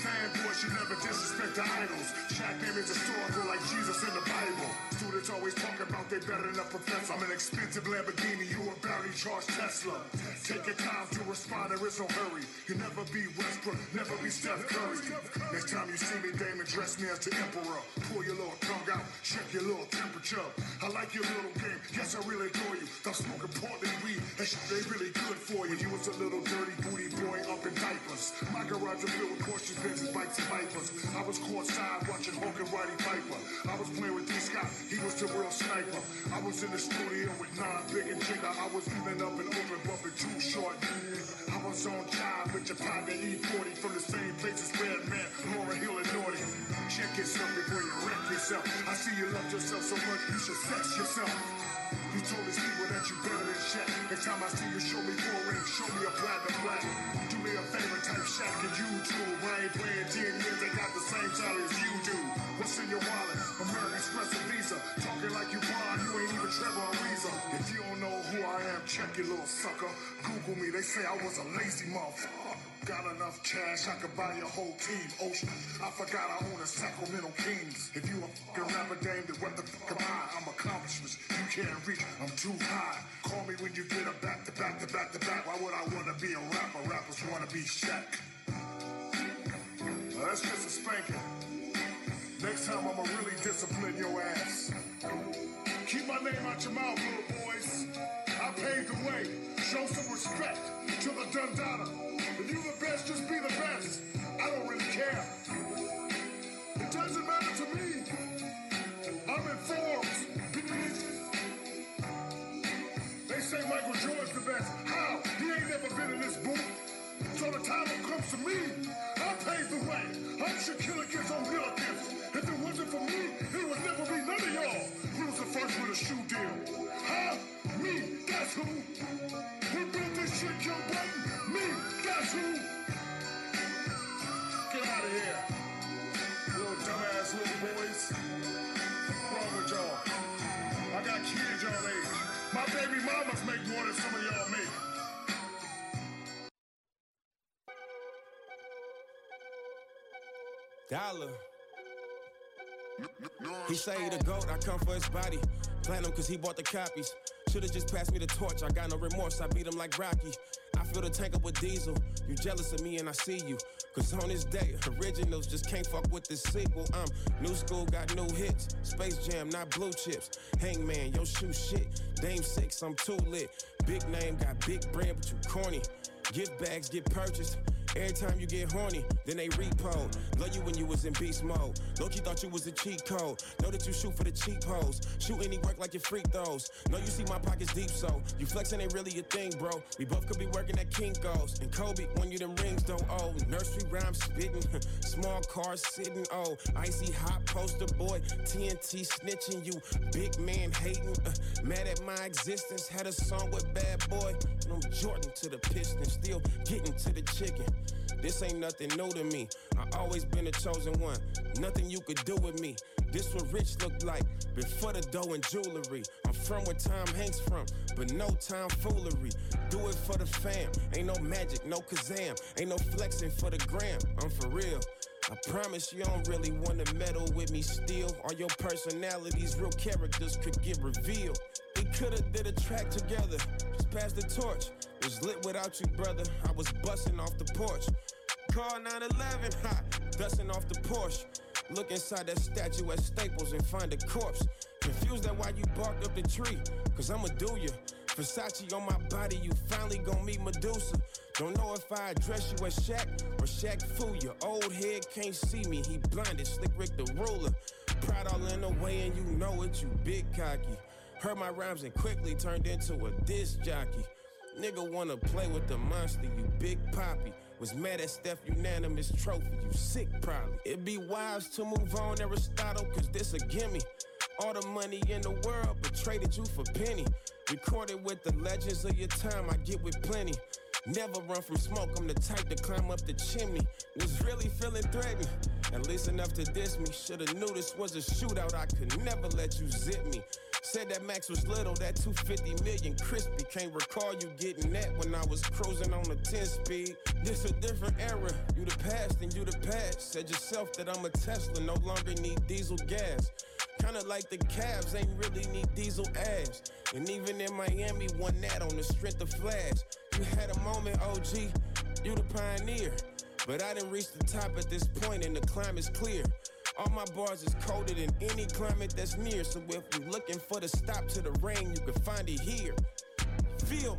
Fanboys should never disrespect the idols. Shaq name is historical like Jesus in the Bible. Students always talk about they better than a professor. I'm an expensive Lamborghini, you a bounty charge Tesla. Take your time to respond, there is no hurry. You'll never be Westbrook, never be Steph Curry. Next time you see me, Damon, dress me as the emperor. Pull your little tongue out, check your little temperature. I like your little game, yes I really adore you. Stop smoking Portland weed, that shit ain't really good for you. You was a little dirty booty boy up in diapers. My garage was filled with Porsches, Benzes, bikes and vipers. I was courtside watching Hawk and Roddy Piper. I was playing with D. Scott, he was the real sniper. I was in the studio with Nine, Big and Jigga. I was even up and open, bumping Too Short. I was on job with your partner E forty from the same place as Red Man, Lauryn Hill and Naughty. Check yourself before you wreck yourself. I see you love yourself so much, you should sex yourself. You told us people that you better than Shaq. Next time I see you, show me four rings, show me a platinum black. Do me a favor, type Shaq and YouTube. I ain't playing ten years, I got the same salary as you do. What's in your wallet? American Express and Visa. Talking like you blind, you ain't even Trevor or Reza. If you don't know who I am, check your little sucker. Google me, they say I was a lazy motherfucker. Got enough cash, I could buy your whole team. Ocean, I forgot I own a Sacramento Kings. If you a f***ing rapper, Dame, then what the f*** am I? I'm accomplishments you can't reach, I'm too high. Call me when you get a back to back to back to back. Why would I want to be a rapper? Rappers want to be Shaq. Now that's just a spanking. Next time I'ma really discipline your ass. Keep my name out your mouth, little boys. I paved the way. Show some respect to the Dundada. If you the best, just be the best. I don't really care. It doesn't matter to me. I'm informed. They say Michael Jordan's the best. How? He ain't never been in this booth. So the time will come to me. I paved the way. I'm Shakira gets on real gifts. If it wasn't for me, it would never be none of y'all. Who was the first with a shoe deal? Huh? Me, that's who. Who built this shit, Joe Biden? Me, that's who. Get out of here, little dumbass little boys. What's wrong with y'all? I got kids y'all age. My baby mamas make more than some of y'all make. Dollar. He say he the GOAT, I come for his body. Platinum cause he bought the copies. Should've just passed me the torch, I got no remorse, I beat him like Rocky. I fill the tank up with diesel, you jealous of me and I see you. Cause on this day, originals just can't fuck with this sequel. I'm new school, got new hits. Space Jam, not blue chips. Hangman, yo shoe shit. Dame six, I'm too lit. Big name, got big brand, but you corny. Gift bags get purchased. Every time you get horny, then they repo. Love you when you was in beast mode. Loki thought you was a cheat code. Know that you shoot for the cheap hoes. Shoot any work like your free throws. Know you see my pockets deep, so you flexing ain't really a thing, bro. We both could be working at Kinko's. And Kobe, when you them rings don't owe. Nursery rhymes spitting, small cars sitting, oh. Icy hot poster boy, T N T snitching you. Big man hating, uh, mad at my existence. Had a song with Bad Boy. And I'm Jordan to the Pistons, still getting to the chicken. This ain't nothing new to me. I always been a chosen one. Nothing you could do with me. This what rich looked like before the dough and jewelry. I'm from where Tom Hanks from, but no time foolery. Do it for the fam. Ain't no magic, no Kazam. Ain't no flexing for the gram. I'm for real. I promise you don't really want to meddle with me still. All your personalities, real characters could get revealed. We coulda did a track together. Just pass the torch. Was lit without you, brother. I was busting off the porch. car nine eleven, ha, dusting off the Porsche. Look inside that statue at Staples and find a corpse. Confused at why you barked up the tree, cause I'ma do ya. Versace on my body, you finally gon' meet Medusa. Don't know if I address you as Shaq or Shaq fool ya. Old head can't see me, he blinded, Slick Rick the ruler. Pride all in the way and you know it, you big cocky. Heard my rhymes and quickly turned into a disc jockey. Nigga wanna play with the monster, you big poppy. Was mad at Steph, unanimous trophy, you sick probably. It'd be wise to move on, Aristotle, cause this a gimme. All the money in the world, but traded you for penny. Recorded with the legends of your time, I get with plenty. Never run from smoke, I'm the type to climb up the chimney. Was really feeling threatened, at least enough to diss me. Shoulda knew this was a shootout, I could never let you zip me. Said that Max was little, that two hundred fifty million crispy. Can't recall you getting that when I was cruising on a ten speed. This a different era, you the past and you the past. Said yourself that I'm a Tesla, no longer need diesel gas. Kinda like the Cavs, ain't really need diesel ass. And even in Miami, won that on the strength of Flash. You had a moment, O G, you the pioneer. But I didn't reach the top at this point and the climate's clear. All my bars is colder than any climate that's near. So if you're looking for the stop to the rain, you can find it here. Feel.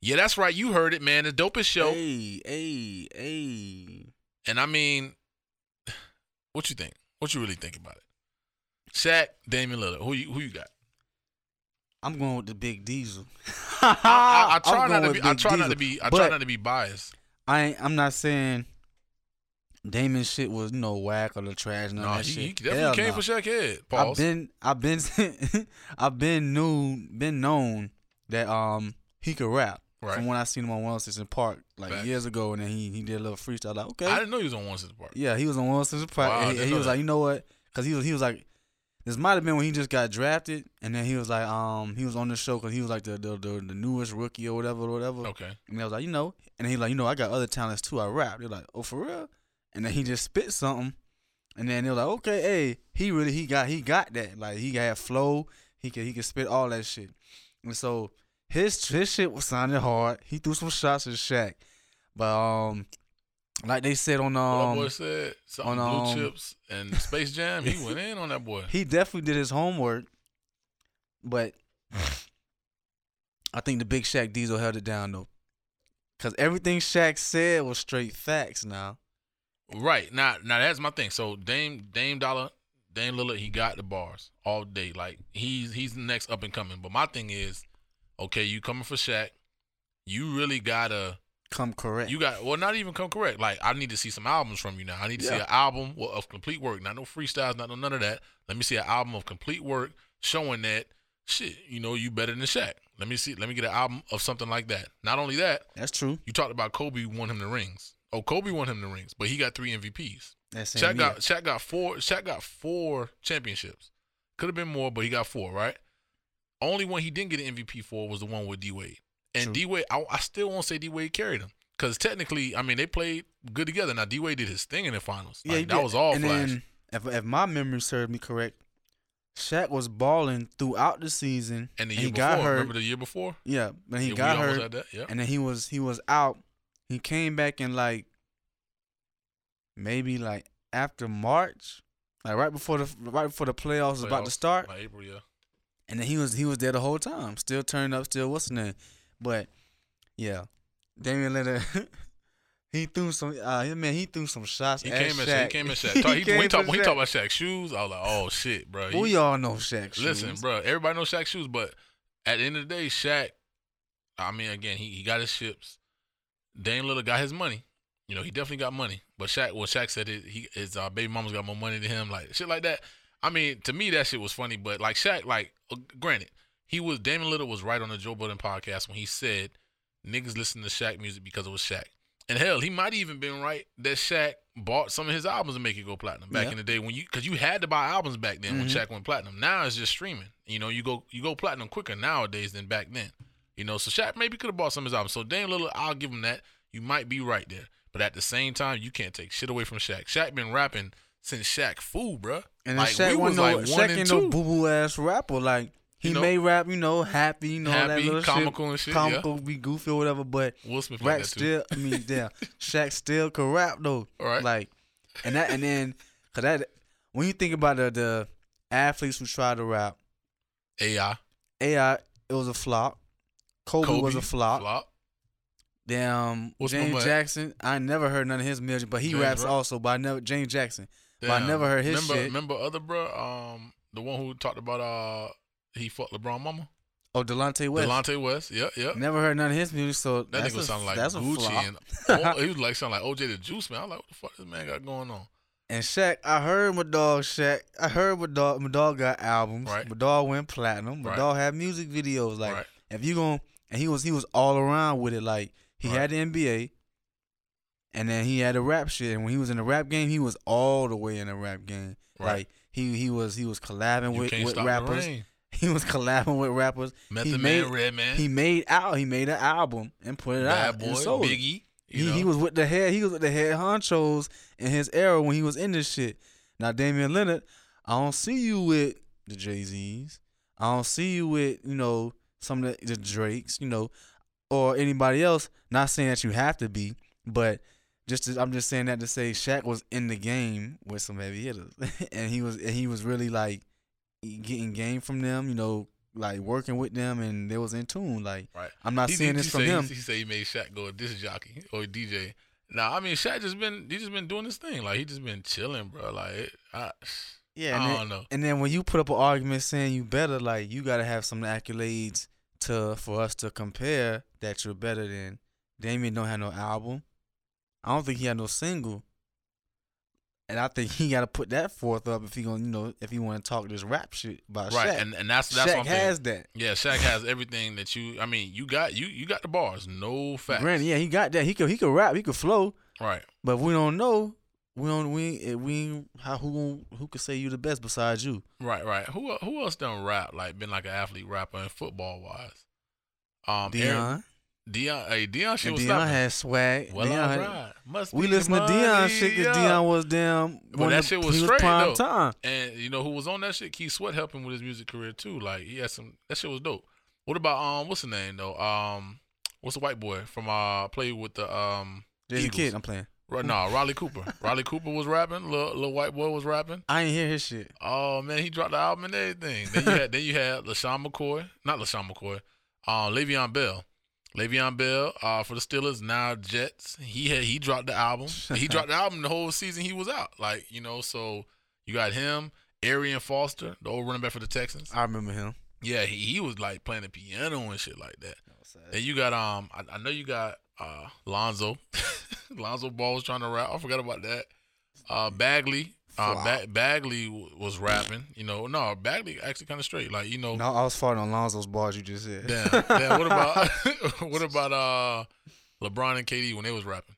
Yeah, that's right. You heard it, man. The dopest show. Hey, hey, hey. And I mean, what you think? What you really think about it? Shaq, Damian Lillard. Who you who you got? I'm going with the Big Diesel. I, I, I try not to be. I try not to be. I try not to be biased. I I'm not saying Damian's shit was you no know, whack or the trash. No, nah, he, he definitely came nah. for Shaq's head. Pause. I've been I've been I've been new been known that um he could rap. Right. From when I seen him on one oh six Park like Back. years ago, and then he he did a little freestyle. Like, okay, I didn't know he was on one oh six Park. Yeah, he was on one oh six Park, wow, and he, he was that. like, you know what? Because he was he was like, this might have been when he just got drafted, and then he was like, um, he was on the show because he was like the the, the the newest rookie or whatever, or whatever. Okay, and I was like, you know, and he like, you know, I got other talents too. I rap. They're like, oh, for real? And then he just spit something, and then they're like, okay, hey, he really he got he got that. Like he got flow. He could he could spit all that shit, and so. His his shit was sounding hard. He threw some shots at Shaq, but um, like they said on um, well, boy said on um, Blue Chips and Space Jam, he went in on that boy. He definitely did his homework, but I think the big Shaq Diesel held it down though, because everything Shaq said was straight facts. Now, right now, now that's my thing. So Dame Dame Dollar Dame Lillard, he got the bars all day. Like he's he's the next up and coming. But my thing is. Okay, you coming for Shaq. You really gotta come correct. You got well, not even come correct. Like I need to see some albums from you now. I need to yeah. see an album of complete work. Not no freestyles, not no none of that. Let me see an album of complete work showing that shit. You know you better than Shaq. Let me see. Let me get an album of something like that. Not only that, that's true. You talked about Kobe won him the rings. Oh, Kobe won him the rings, but he got three M V Ps. That's Shaq got Shaq got four. Shaq got four championships. Could have been more, but he got four, right? Only one he didn't get an M V P for was the one with D Wade, and True. D Wade. I, I still won't say D Wade carried him because technically, I mean, they played good together. Now D Wade did his thing in the finals. Yeah, like, that did. was all and flash. Then, if, if my memory serves me correct, Shaq was balling throughout the season, and the year and he before, got hurt. Remember the year before? Yeah, but he yeah, got hurt, yeah. and then he was he was out. He came back in like maybe like after March, like right before the right before the playoffs, playoffs was about to start. By April, yeah. And then he was he was there the whole time, still turning up, still what's his name. But yeah, Damian Lillard, he threw some. Uh, man, he threw some shots. He at came Shaq. at Shaq. He came at Shaq. Talk, he he, when he talked talk about Shaq's shoes, I was like, oh shit, bro. He, we all know Shaq's shoes. Listen, bro, everybody knows Shaq's shoes, but at the end of the day, Shaq. I mean, again, he, he got his chips. Dame Lillard got his money. You know, he definitely got money. But Shaq, well, Shaq said it, he his uh, baby mama's got more money than him, like shit like that. I mean, to me, that shit was funny, but like Shaq, like, uh, granted, he was, Damian Lillard was right on the Joe Budden podcast when he said niggas listen to Shaq music because it was Shaq. And hell, he might even been right that Shaq bought some of his albums to make it go platinum back yeah. in the day when you, because you had to buy albums back then mm-hmm. when Shaq went platinum. Now it's just streaming. You know, you go you go platinum quicker nowadays than back then. You know, so Shaq maybe could have bought some of his albums. So Damian Lillard, I'll give him that. You might be right there. But at the same time, you can't take shit away from Shaq. Shaq been rapping since Shaq fool, bruh. And then like, Shaq we was no, like Shaq ain't two. no boo-boo ass rapper. Like He you know, may rap, you know, happy, you know, happy, that little comical shit, and shit, comical, yeah. be goofy or whatever. But Will Smith Rack still, I mean, damn, Shaq still could rap though. All right, like, and that, and then, cause that, when you think about the the athletes who tried to rap, A I, A I, it was a flop. Kobe, Kobe was a flop. flop. Damn, What's James Jackson. I never heard none of his music, but he James raps bro. also. But I never James Jackson. Damn. But I never heard his remember, shit. Remember other bro, um, the one who talked about uh, he fucked LeBron mama. Oh, Delonte West. Delonte West. Yeah, yeah. Never heard none of his music, so that nigga sounded like Gucci. And he was like sounding like O J the Juice Man. I was like, what the fuck this man got going on? And Shaq, I heard my dog Shaq. I heard my dog. My dog got albums. Right. My dog went platinum. My right. dog had music videos. Like right. if you gon' and he was he was all around with it. Like he right. had the N B A, and then he had the rap shit. And when he was in the rap game, he was all the way in the rap game. Right. Like he he was he was collabing you with, can't with stop rappers. The rain. He was collabing with rappers. Method Man, Redman. He made out. He made an album and put it Bad out. Boy, and sold Biggie. You he, know. he was with the head. He was with the head honchos in his era when he was in this shit. Now Damian Lillard, I don't see you with the Jay-Z's. I don't see you with you know some of the, the Drakes, you know, or anybody else. Not saying that you have to be, but just to, I'm just saying that to say Shaq was in the game with some heavy hitters, and he was and he was really like getting game from them, you know. Like working with them, and they was in tune. Like right. I'm not he, seeing he, this he from say, him. He, he said he made Shaq go a disc jockey or a D J. Nah, I mean Shaq just been he just been doing this thing. Like he just been chilling, bro. Like it, I, yeah, I don't then, know. And then when you put up an argument saying you better, like you gotta have some accolades to for us to compare that you're better than. Damian don't have no album. I don't think he had no single. And I think he got to put that forth up if he gonna, you know, if he want to talk this rap shit about Shaq. Right, and, and that's that's Shaq what I'm has that. Yeah, Shaq has everything that you. I mean, you got you you got the bars, no facts. Granted, yeah, he got that. He could he could rap, he could flow. Right, but we don't know. We don't we we how who who could say you the best besides you? Right, right. Who who else done rap like been like an athlete rapper and football wise? Um, Dion. Aaron, Dion, hey, Dion shit and was Dion stopping. Had swag. Well, Dion had, Must we listen to Dion shit because Dion was damn. Well, that the, shit was straight was though. Time. And you know who was on that shit? Keith Sweat helped him with his music career too. Like he had some. That shit was dope. What about um? What's the name though? Um, what's the white boy from uh? Played with the um. There's a kid I'm playing. Right now, nah, Riley Cooper. Riley Cooper was rapping. Little, little white boy was rapping. I ain't hear his shit. Oh man, he dropped the album and everything. Then you had then you had LaShawn McCoy, not LaShawn McCoy, uh, Le'Veon Bell. Le'Veon Bell uh, for the Steelers, now Jets. He had he dropped the album. He dropped the album the whole season he was out. Like, you know, so you got him, Arian Foster, the old running back for the Texans. I remember him. Yeah, he, he was, like, playing the piano and shit like that. that and you got, um, I, I know you got uh, Lonzo. Lonzo Ball was trying to rap. I forgot about that. Uh, Bagley. Uh, ba- Bagley w- was rapping, you know. No, Bagley actually kind of straight, like you know. No, I was farting on Lonzo's bars you just said. Damn, damn. What about what about uh, LeBron and K D when they was rapping?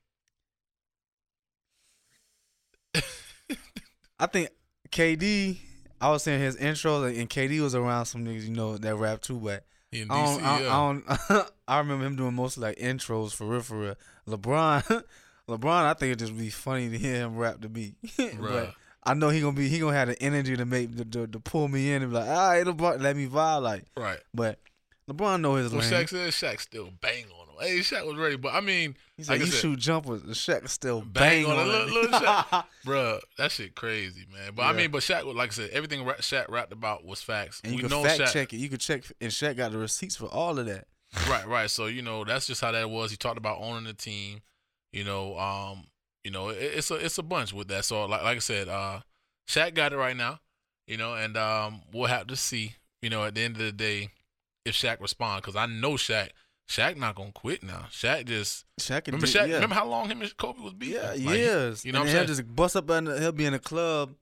I think K D. I was saying his intros, and K D was around some niggas, you know, that rap too. But in D C, I, don't, I, yeah. I, don't, I remember him doing mostly like intros for real, for real. LeBron, LeBron, I think it just be funny to hear him rap the beat, but I know he gonna be he gonna have the energy to make to, to, to pull me in and be like, all right, LeBron, let me vibe like. Right. But LeBron know his. Well, lane. Shaq said Shaq still bang on him. Hey, Shaq was ready, but I mean, he said, like you I said, shoot jumpers. Shaq still bang, bang on, on him. Little, little Shaq, bro, that shit crazy, man. But yeah. I mean, but Shaq, like I said, everything Shaq rapped about was facts. And you we could know fact Shaq. Check it. You could check, and Shaq got the receipts for all of that. Right, right. So you know that's just how that was. He talked about owning the team. You know, um. You know, it's a it's a bunch with that. So, like like I said, uh, Shaq got it right now, you know, and um, we'll have to see, you know, at the end of the day if Shaq responds. Because I know Shaq, Shaq not going to quit now. Shaq just, Shaq remember, do, Shaq, yeah. remember how long him and Kobe was beating? Yeah, like, years. You know and what I'm saying? He'll just bust up, and he'll be in a club,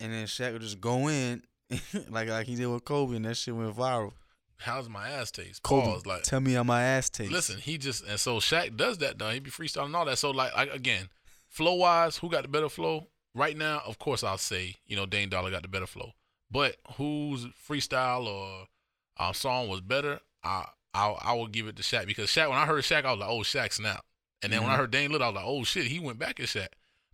and then Shaq will just go in like like he did with Kobe, and that shit went viral. How's my ass taste? Kobe, Pause, like, tell me how my ass taste. Listen, he just, and so Shaq does that, though. He be freestyling and all that. So, like, like again, flow-wise, who got the better flow? Right now, of course, I'll say, you know, Dame Dollar got the better flow. But whose freestyle or uh, song was better, I, I I will give it to Shaq. Because Shaq, when I heard Shaq, I was like, oh, Shaq snapped. And then mm-hmm. when I heard Dame Lillard, I was like, oh, shit, he went back at Shaq.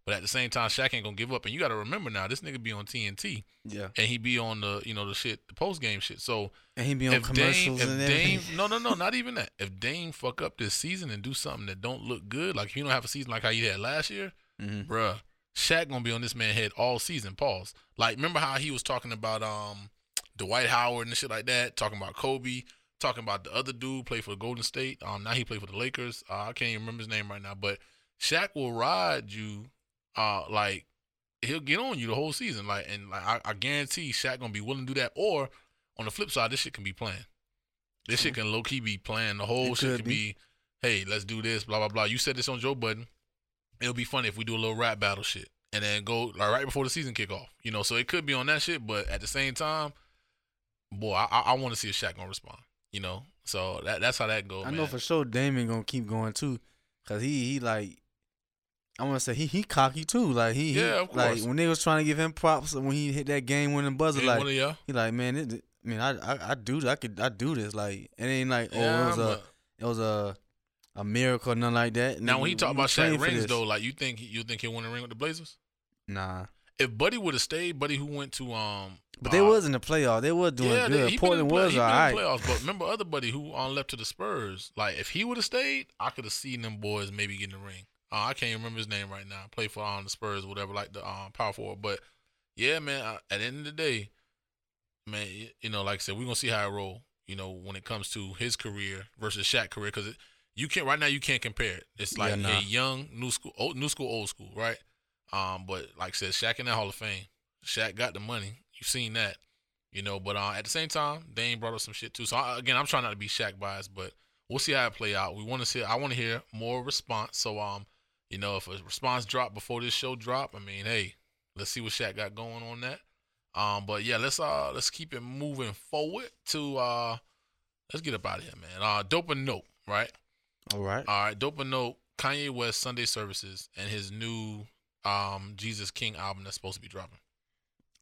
But at the same time, Shaq ain't gonna give up. And you got to remember now, this nigga be on T N T. Yeah. And he be on the, you know, the shit, the post game shit. So and he be on commercials Dame, and everything. Dame, no, no, no, not even that. If Dame fuck up this season and do something that don't look good, like if you don't have a season like how you had last year, mm-hmm. bruh, Shaq gonna be on this man's head all season. Pause. Like, remember how he was talking about um Dwight Howard and shit like that, talking about Kobe, talking about the other dude played for Golden State. Um, now he played for the Lakers. Uh, I can't even remember his name right now, but Shaq will ride you. Uh, like he'll get on you the whole season, like and like I, I guarantee Shaq gonna be willing to do that. Or on the flip side, this shit can be planned. This mm-hmm. shit can low key be planned. The whole it shit could can be. be, hey, let's do this, blah blah blah. You said this on Joe Budden. It'll be funny if we do a little rap battle shit and then go like right before the season kick off. You know, so it could be on that shit, but at the same time, boy, I, I want to see if Shaq gonna respond. You know, so that that's how that goes. I man. know for sure Damian gonna keep going too, cause he he like. I want to say he he cocky too. Like he, yeah, of course. Like when they was trying to give him props when he hit that game winning buzzer, yeah, like yeah. he like man, it, it, man, I, I I do I could I do this like it ain't like oh yeah, it was a it was a a miracle or nothing like that. Now we, when he talk about Shaq rings though, like you think he, you think he'll win a ring with the Blazers? Nah. If Buddy would have stayed, Buddy who went to um, but they uh, was in the playoffs. They were doing yeah, good. They, Portland play, was all right. Playoffs, but remember other Buddy who on left to the Spurs. Like if he would have stayed, I could have seen them boys maybe getting the ring. Uh, I can't remember his name right now. Play for um, the Spurs, whatever, like the um, power forward. But yeah, man. I, at the end of the day, man, you know, like I said, we're gonna see how it roll. You know, when it comes to his career versus Shaq's career, because you can't right now. You can't compare it. It's like yeah, nah. a young, new school, old, new school, old school, right? Um, but like I said, Shaq in that Hall of Fame. Shaq got the money. You've seen that, you know. But uh, at the same time, Dame brought up some shit too. So I, again, I'm trying not to be Shaq biased, but we'll see how it play out. We want to see. I want to hear more response. So um. You know, if a response drop before this show drop, I mean, hey, let's see what Shaq got going on that. Um, but yeah, let's uh let's keep it moving forward to uh let's get up out of here, man. Uh, dope or nope, right? All right, all right. Dope or nope. Kanye West Sunday services and his new um Jesus King album that's supposed to be dropping.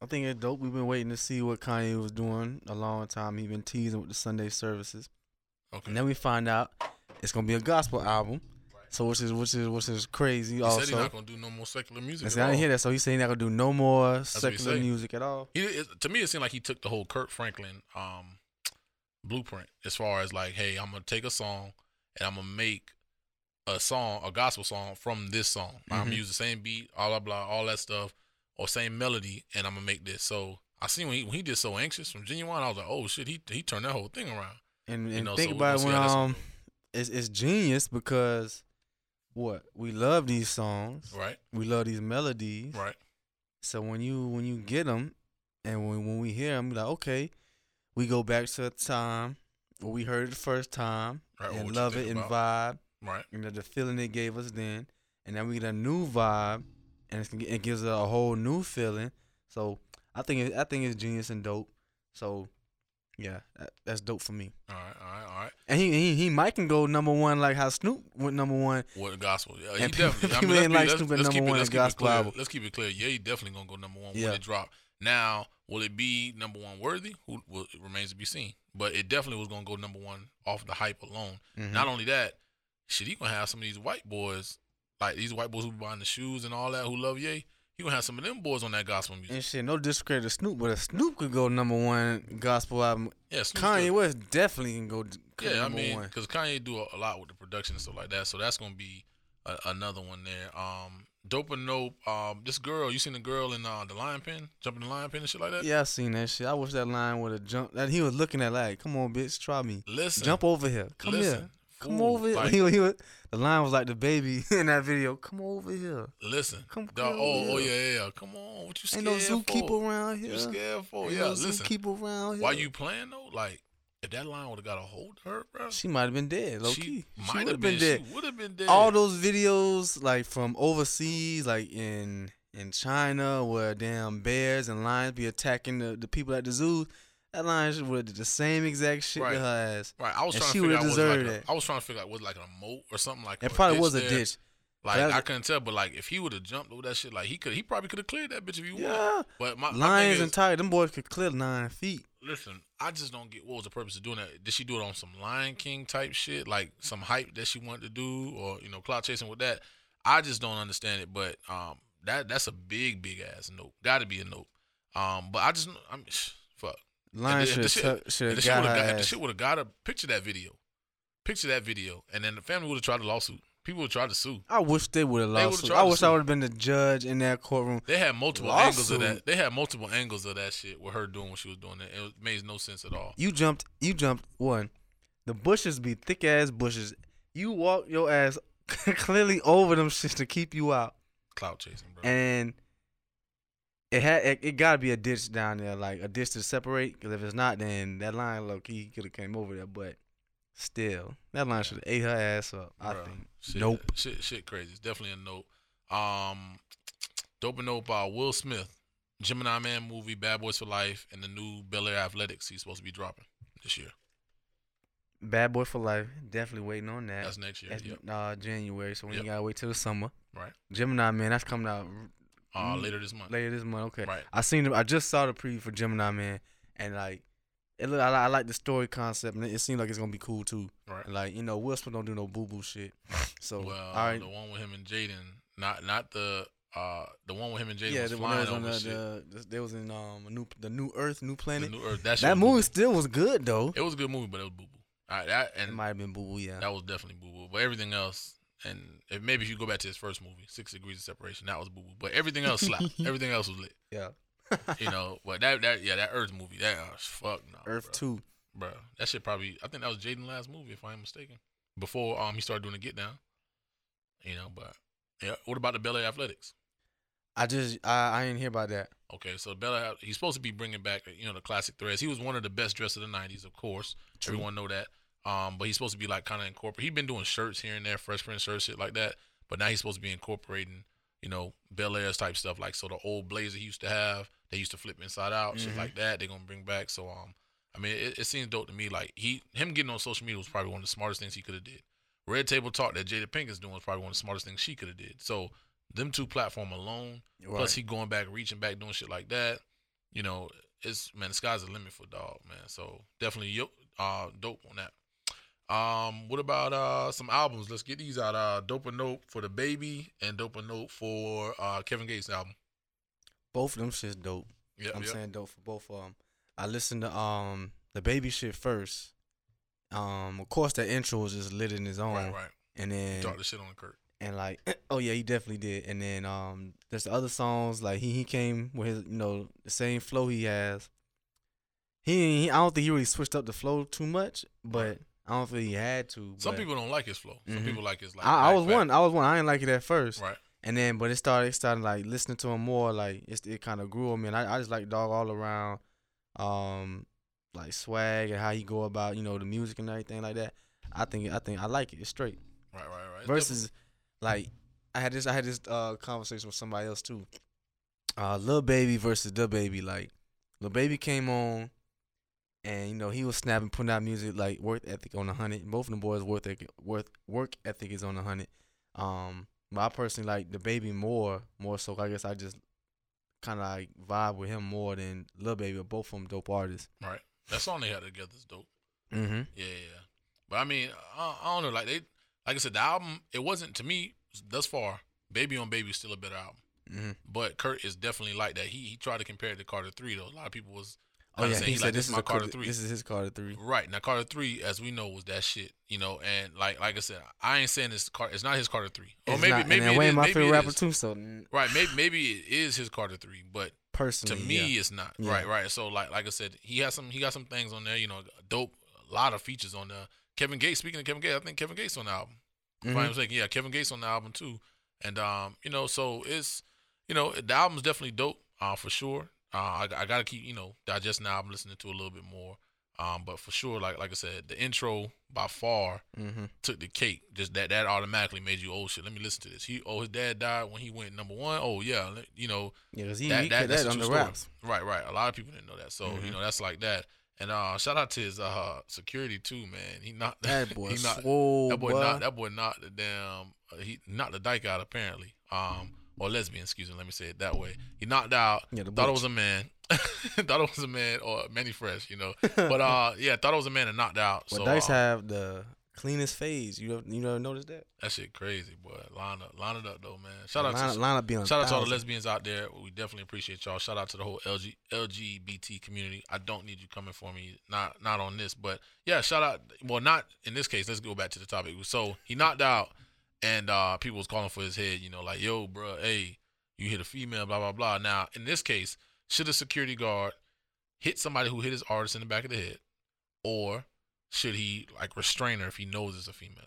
I think it's dope. We've been waiting to see what Kanye was doing a long time. He's been teasing with the Sunday services. Okay. And then we find out it's gonna be a gospel album. So which is which is which is crazy. He also said he's not gonna do no more secular music. At all. I didn't hear that. So he's saying he's not gonna do no more That's secular music at all. He, it, to me, it seemed like he took the whole Kirk Franklin um, blueprint as far as like, hey, I'm gonna take a song and I'm gonna make a song, a gospel song from this song. Mm-hmm. I'm gonna use the same beat, all blah blah, all that stuff, or same melody, and I'm gonna make this. So I seen when he when he did So Anxious from Genuine, I was like, oh shit, he he turned that whole thing around. And, and you know, think so about when um, it's it's genius because. What we love these songs, right? We love these melodies, right? So when you when you get them, and when when we hear them, we're like, okay, we go back to a time where we heard it the first time right, and love it about? and vibe, right? You know the feeling it gave us then, and then we get a new vibe, and it's, it gives us a whole new feeling. So I think it, I think it's genius and dope. So. Yeah, that, that's dope for me. All right, all right, all right. And he he, he might can go number one like how Snoop went number one. What the gospel? Yeah, he and definitely. I mean, let's, be, like let's, let's, keep it, let's, keep it let's keep it clear. Yeah, he definitely gonna go number one yeah. when it drop. Now, will it be number one worthy? Who will, it remains to be seen. But it definitely was gonna go number one off the hype alone. Mm-hmm. Not only that, shit, he gonna have some of these white boys, like these white boys who buying the shoes and all that, who love Ye. You gonna have some of them boys on that gospel music. And shit, no discredit to Snoop, but if Snoop could go number one gospel album, yeah, Snoop Kanye could. West definitely can go yeah, number I mean, one. Because Kanye do a lot with the production and stuff like that, so that's going to be a, another one there. Um, dope or nope, um, this girl, you seen the girl in uh, the lion pen, jumping the lion pen and shit like that? Yeah, I seen that shit. I wish that lion would have jumped. That he was looking at like, come on, bitch, try me. Listen. Jump over here. Come listen. here. Come Ooh, over like, here. He, he was, the line was like the baby in that video. Come over here. Listen. Come, come dog, oh, here. oh, yeah, yeah. Come on. What you scared for? Ain't no zookeeper around here. You scared for? Ain't yeah, no listen. Zookeeper around here. Why you playing, though? Like, if that line would have got a hold of her, bro. She might have been dead, low-key. She might have been, been dead. She would have been dead. All those videos, like, from overseas, like in in China, where damn bears and lions be attacking the, the people at the zoo. That line would have did the same exact shit right. to her ass. Right. I was and trying to figure out was like a, I was trying to figure out was like a moat or something like that. It probably was a there. ditch. Like I couldn't tell, but like if he would have jumped over that shit, like he could he probably could have cleared that bitch if he yeah. would. But my Lions my and Tigers, them boys could clear nine feet. Listen, I just don't get what was the purpose of doing that. Did she do it on some Lion King type shit? Like some hype that she wanted to do or, you know, clout chasing with that? I just don't understand it, but um That that's a big, big ass nope. Got to be a nope. Um, but I just, I'm fuck. Lion should have got. The shit would have got a picture that video, picture that video, and then the family would have tried a lawsuit. People would try to sue. I wish they would have lost. I wish sue. I would have been the judge in that courtroom. They had multiple lawsuit. angles of that. They had multiple angles of that shit with her doing what she was doing. It, it made no sense at all. You jumped. You jumped one. The bushes be thick ass bushes. You walk your ass clearly over them shits to keep you out. Clout chasing, bro. And it had it, it got to be a ditch down there, like a ditch to separate. Because if it's not, then that line low key could have came over there, but. Still, that line should have ate her ass up. I Bruh, think. Shit, nope. Shit, shit, crazy. It's definitely a nope. Um, dope and nope by Will Smith, Gemini Man movie, Bad Boys for Life, and the new Bel Air Athletics he's supposed to be dropping this year. Bad Boy for Life, definitely waiting on that. That's next year. That's yep. uh, January, so we yep. gotta wait till the summer. Right. Gemini Man, that's coming out. Uh, later this month. Later this month. Okay. Right. I seen. The, I just saw the preview for Gemini Man, and like. It look, I, I like the story concept, and it, it seems like it's gonna be cool too. Right. Like you know, Will Smith don't do no boo boo shit. So well, all right. The one with him and Jaden, not not the uh the one with him and Jaden. Yeah, was the one was on the, the, the they was in um a new the new Earth, new planet. The new Earth. That, that movie, movie still was good though. It was a good movie, but it was boo boo. All right, that, and it might have been boo boo. Yeah, that was definitely boo boo. But everything else, and if, maybe if you go back to his first movie, Six Degrees of Separation, that was boo boo. But everything else slapped. Everything else was lit. Yeah. You know, but that that yeah, that Earth movie, that uh, fuck no. Nah, Earth bro. two, bro. That shit probably. I think that was Jaden's last movie, if I'm mistaken. Before um he started doing the Get Down, you know. But yeah, what about the Bel Air Athletics? I just I I didn't hear about that. Okay, so Bel Air, he's supposed to be bringing back you know the classic threads. He was one of the best dressed of the nineties, of course. True. Everyone know that. Um, but he's supposed to be like kind of incorporate. He's been doing shirts here and there, Fresh Prince shirts, shit like that. But now he's supposed to be incorporating. You know, Bel Air's type stuff. Like, so the old blazer he used to have, they used to flip inside out, mm-hmm. shit like that. They're going to bring back. So, um, I mean, it, it seems dope to me. Like, he him getting on social media was probably one of the smartest things he could have did. Red Table Talk that Jada Pinkett's doing was probably one of the smartest things she could have did. So, them two platform alone, right. Plus he going back, reaching back, doing shit like that. You know, it's, man, the sky's the limit for dog, man. So, definitely uh, dope on that. Um, what about uh some albums? Let's get these out. Uh, Dope or Nope for the Baby and Dope or Nope for uh Kevin Gates' album. Both of them shit's dope. Yeah, I'm yep. saying dope for both of them. I listened to um the Baby shit first. Um, of course that intro was just lit in his own. Right, right. And then he dropped the shit on Kurt. And like, oh yeah, he definitely did. And then um, there's the other songs like he he came with his you know the same flow he has. He, he I don't think he really switched up the flow too much, but. I don't think he had to. Some people don't like his flow. Some mm-hmm. people like his like. I, I was back. one. I was one. I didn't like it at first. Right. And then, but it started. It started like listening to him more. Like it, it kind of grew on me. And I, I just like dog all around, um, like swag and how he go about you know the music and everything like that. I think I think I like it. It's straight. Right, right, right. Versus, like I had this. I had this uh, conversation with somebody else too. Uh, Lil Baby versus Da Baby. Like Lil Baby came on. And, you know, he was snapping, putting out music, like, work ethic on one hundred. Both of them boys' work ethic, work, work ethic is on one hundred. Um, but I personally like the Baby more, more so. I guess I just kind of, like, vibe with him more than Lil Baby. But both of them dope artists. Right. That song they had together is dope. Mm-hmm. Yeah, yeah, yeah. But, I mean, I, I don't know. Like, they, like I said, the album, it wasn't, to me, thus far, Baby on Baby is still a better album. Mm-hmm. But Kurt is definitely like that. He, he tried to compare it to Carter three, though. A lot of people was... Oh, yeah, he said like, this, this is my Carter three. This is his Carter three. Right. Now, Carter three, as we know, was that shit, you know, and like like I said, I ain't saying it's, Car- it's not his Carter three. Or it's maybe, not, maybe and it Wayne is. My maybe favorite it rapper is. Too, so. Right, maybe, maybe it is his Carter three, but personally, to me, yeah. it's not. Yeah. Right, right. So, like like I said, he has some he got some things on there, you know, dope, a lot of features on there. Kevin Gates, speaking of Kevin Gates, I think Kevin Gates on the album. Mm-hmm. I'm saying, yeah, Kevin Gates on the album, too. And, um, you know, so it's, you know, the album's definitely dope, uh, for sure. Uh, I, I gotta keep, you know, digesting the album, listening to it a little bit more. Um, but for sure, like like I said, the intro by far mm-hmm. took the cake. Just that that automatically made you oh shit. Let me listen to this. He oh his dad died when he went number one. Oh yeah, you know yeah, cause he, that, he that, that's that on the wraps. Right, right. A lot of people didn't know that, so mm-hmm. you know that's like that. And uh, shout out to his uh, security too, man. He knocked that boy. he knocked, swole, that boy, boy. knocked that boy knocked the damn uh, he knocked the dyke out apparently. Um. Or lesbian, excuse me. Let me say it that way. He knocked out. Yeah, thought it was a man. thought it was a man or Manny Fresh, you know. But uh, yeah, thought it was a man and knocked out. Well, so, Dice um, have the cleanest fades. You ever, you never noticed that? That shit crazy, boy. Line up, line it up though, man. Shout out line, to line up being shout out to all the lesbians out there. We definitely appreciate y'all. Shout out to the whole L G, L G B T community. I don't need you coming for me. Not not on this, but yeah. Shout out. Well, not in this case. Let's go back to the topic. So he knocked out, and uh, people was calling for his head. You know, like, yo, bro, hey, you hit a female, blah blah blah. Now in this case, should a security guard hit somebody who hit his artist in the back of the head, or should he, like, restrain her if he knows it's a female?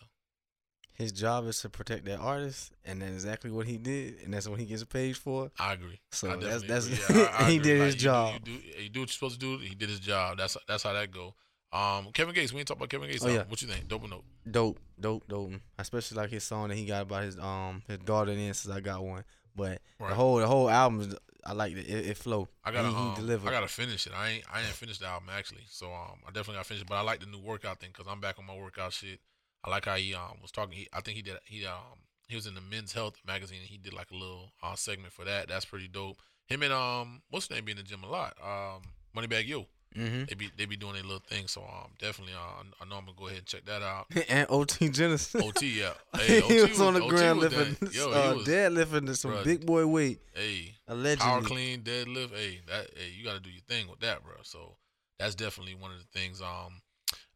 His job is to protect that artist, and that's exactly what he did, and that's what he gets paid for. I agree. So I that's that's agree. Yeah, I, I he agree. did like, his you job. Do, you, do, you do what you're supposed to do. He did his job. That's that's how that go. Um, Kevin Gates. We ain't talk about Kevin Gates. Oh, yeah. What you think? Dope or dope? Dope, dope, dope. I especially like his song that he got about his um his daughter. In since I got one, but right. the whole the whole album is. I like it. It, it flowed. I gotta he, um, he I gotta finish it. I ain't I ain't finished the album actually, so um I definitely gotta finish it. But I like the new workout thing because I'm back on my workout shit. I like how he um was talking. He, I think he did he um he was in the Men's Health magazine and he did like a little uh, segment for that. That's pretty dope. Him and um what's his name be in the gym a lot. Um Moneybag Yo. Mm-hmm. They be they be doing their little thing. So um definitely uh, I know I'm gonna go ahead and check that out. And O T Jennison. O T yeah. Hey, O T he was, was on the O T ground lifting, Yo, uh, was, deadlifting to some bruh, big boy weight. Hey, allegedly power clean deadlift. Hey, that hey you gotta do your thing with that, bro. So that's definitely one of the things. Um,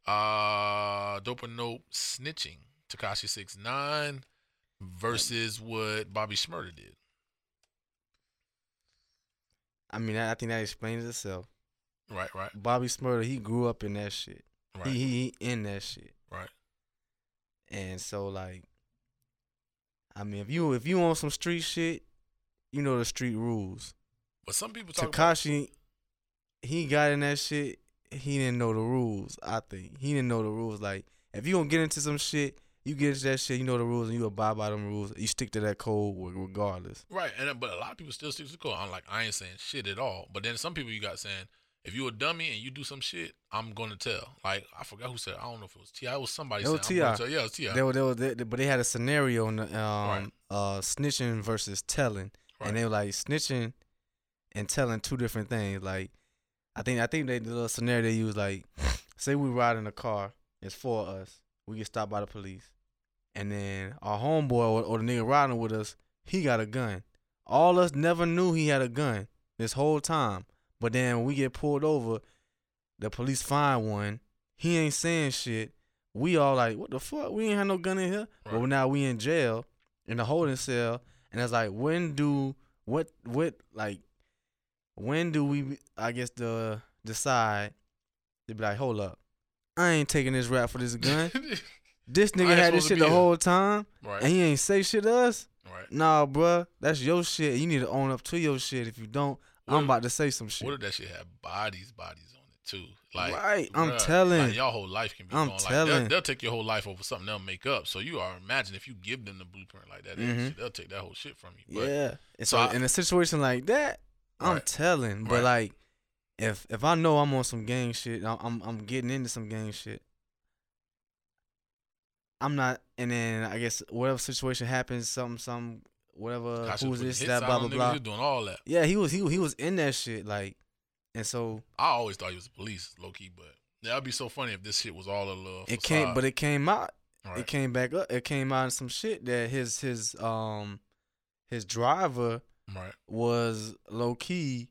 uh, dope or nope snitching. Tekashi six nine versus what Bobby Shmurda did. I mean, I, I think that explains itself. Right, right. Bobby Shmurda, he grew up in that shit. Right. He, he he in that shit. Right. And so, like, I mean, if you if you on some street shit, you know the street rules. But some people talk Tekashi, about- he got in that shit. He didn't know the rules. I think he didn't know the rules. Like, if you gonna get into some shit, you get into that shit. You know the rules, and you abide by them rules. You stick to that code regardless. Right, and but a lot of people still stick to the code. I'm like, I ain't saying shit at all. But then some people you got saying, if you a dummy and you do some shit, I'm gonna tell. Like, I forgot who said it. I don't know if it was T I. It was somebody. It was T I. Yeah, it was T I. They were, they were, they, but they had a scenario on the, um, right. uh, snitching versus telling, right. and they were like snitching and telling two different things. Like, I think I think they the little scenario they used. Like, say we ride in a car, it's four of us. We get stopped by the police, and then our homeboy or, or the nigga riding with us, he got a gun. All us never knew he had a gun this whole time. But then when we get pulled over, the police find one. He ain't saying shit. We all like, what the fuck? We ain't had no gun in here. Right. But now we in jail, in the holding cell. And it's like, when do, what, what, like, when do we, I guess, the decide to be like, hold up. I ain't taking this rap for this gun. This nigga had this shit the whole time. Right. And he ain't say shit to us. Right. Nah, bruh, that's your shit. You need to own up to your shit. If you don't, I'm about to say some shit. What if that shit had bodies, bodies on it too? Like, right, bruh, I'm telling. Like, y'all whole life can be I'm gone. Telling. Like, they'll, they'll take your whole life over something they'll make up. So you are imagine if you give them the blueprint like that, mm-hmm. they'll take that whole shit from you. But, yeah. And so I, in a situation like that, I'm right. telling. But right. like, if if I know I'm on some gang shit, I'm, I'm I'm getting into some gang shit. I'm not, and then I guess whatever situation happens, something, something. Whatever, Gosh, who's this, that, blah, blah, blah. He was doing all that. Yeah, he was, he, he was in that shit, like, and so. I always thought he was the police, low-key, but that would be so funny if this shit was all a little It came, But it came out. Right. It came back up. It came out in some shit that his his um his driver right. was low-key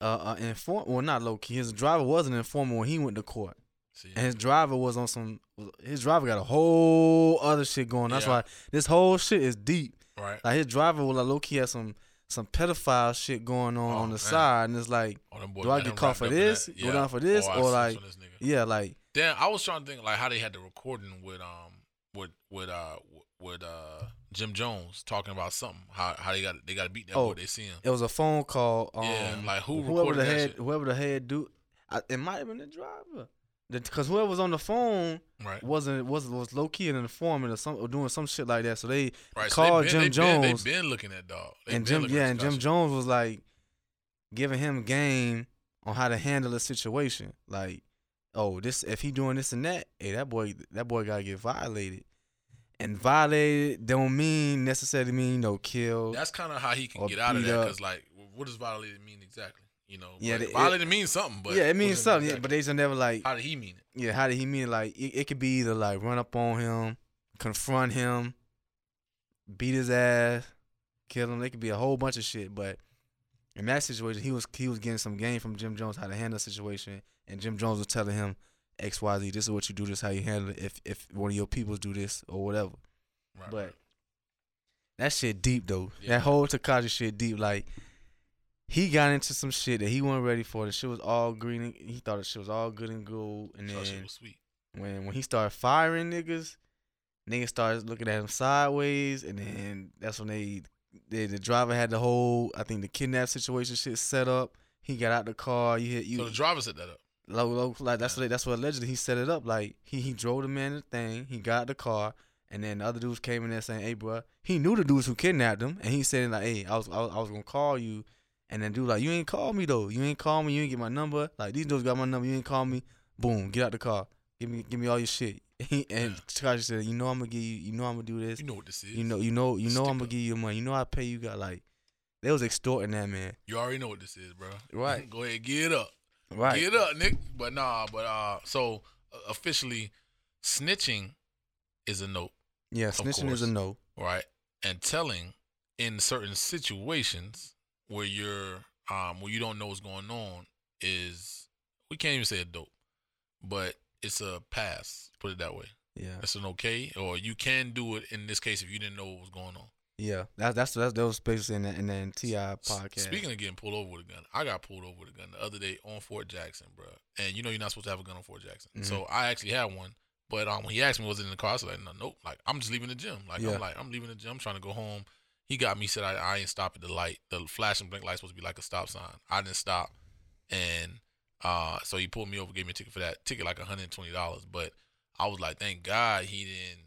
uh, uh informant. Well, not low-key. His driver wasn't informant when he went to court. See, and his driver was on some, his driver got a whole other shit going. That's yeah. why this whole shit is deep. Right. Like, his driver was like low-key had some some pedophile shit going on oh, on the man. side, and it's like, oh, boy, do I get caught for this? Yeah. Go down for this, oh, or like, this yeah, like. Damn, I was trying to think like how they had the recording with um with with uh with uh Jim Jones talking about something how how they got they got to beat that oh, boy they see him. It was a phone call. Um, yeah, like who whoever recorded the that head, shit? Whoever the head dude, I, it might have been the driver. Because whoever was on the phone right. wasn't was was low key an informant or some or doing some shit like that. So they right. called so they been, Jim they been, Jones. They've been looking at dog. They and Jim, yeah, and Jim Jones was like giving him game on how to handle a situation. Like, oh, this if he doing this and that, hey, that boy that boy gotta get violated. And violated don't mean necessarily mean you know kill. That's kind of how he can get out of that. Because like, what does violated mean exactly? you know. Yeah, it, violent it, it means something, but yeah, it means something. Exactly. Yeah, but they just never like. How did he mean it? Yeah, how did he mean it? Like it, it could be either like run up on him, confront him, beat his ass, kill him. It could be a whole bunch of shit, but. In that situation, he was he was getting some game from Jim Jones how to handle the situation, and Jim Jones was telling him, X, Y, Z, this is what you do, this is how you handle it, if, if one of your people do this or whatever. Right, but right. That shit deep, though. Yeah. That whole Tekashi shit deep. Like, he got into some shit that he wasn't ready for. The shit was all green. And he thought the shit was all good and gold. And then shit was sweet. When, when he started firing niggas, niggas started looking at him sideways, and then that's when they... The, the driver had the whole, I think, the kidnap situation shit set up. He got out the car. You hit you. So the driver set that up. Low, low, like that's yeah. what that's what allegedly he set it up. Like he he drove the man the thing. He got the car, and then the other dudes came in there saying, "Hey, bro, he knew the dudes who kidnapped him," and he said, "Like, hey, I was I was, I was gonna call you," and then dude like, "You ain't call me though. You ain't call me. You ain't get my number. Like these dudes got my number. You ain't call me. Boom, get out the car. Give me give me all your shit." He, and Tekashi yeah. said, "You know I'm gonna give you. You know I'm gonna do this. You know what this is. You know, you know, you know Stick I'm gonna up. give you money. You know I pay you. Got like, they was extorting that man. You already know what this is, bro. Right? Go ahead, get up. Right? Get up, Nick. But nah, but uh, so uh, officially, snitching is a no. Yeah, snitching course, is a no. Right? And telling in certain situations where you're um where you don't know what's going on is we can't even say a dope, but it's a pass, put it that way. Yeah. It's an okay, or you can do it in this case if you didn't know what was going on. Yeah, that's that's that's those spaces in that in that T I podcast. Speaking of getting pulled over with a gun, I got pulled over with a gun the other day on Fort Jackson, bro. And you know you're not supposed to have a gun on Fort Jackson, mm-hmm. so I actually had one. But um, when he asked me was it in the car, I was like, no, nope. Like I'm just leaving the gym. Like yeah. I'm like I'm leaving the gym, I'm trying to go home. He got me said I, I ain't stop at the light. The flashing blink light's supposed to be like a stop sign. I didn't stop, and. Uh, so he pulled me over, gave me a ticket for that ticket, like one hundred twenty dollars. But I was like, thank God he didn't,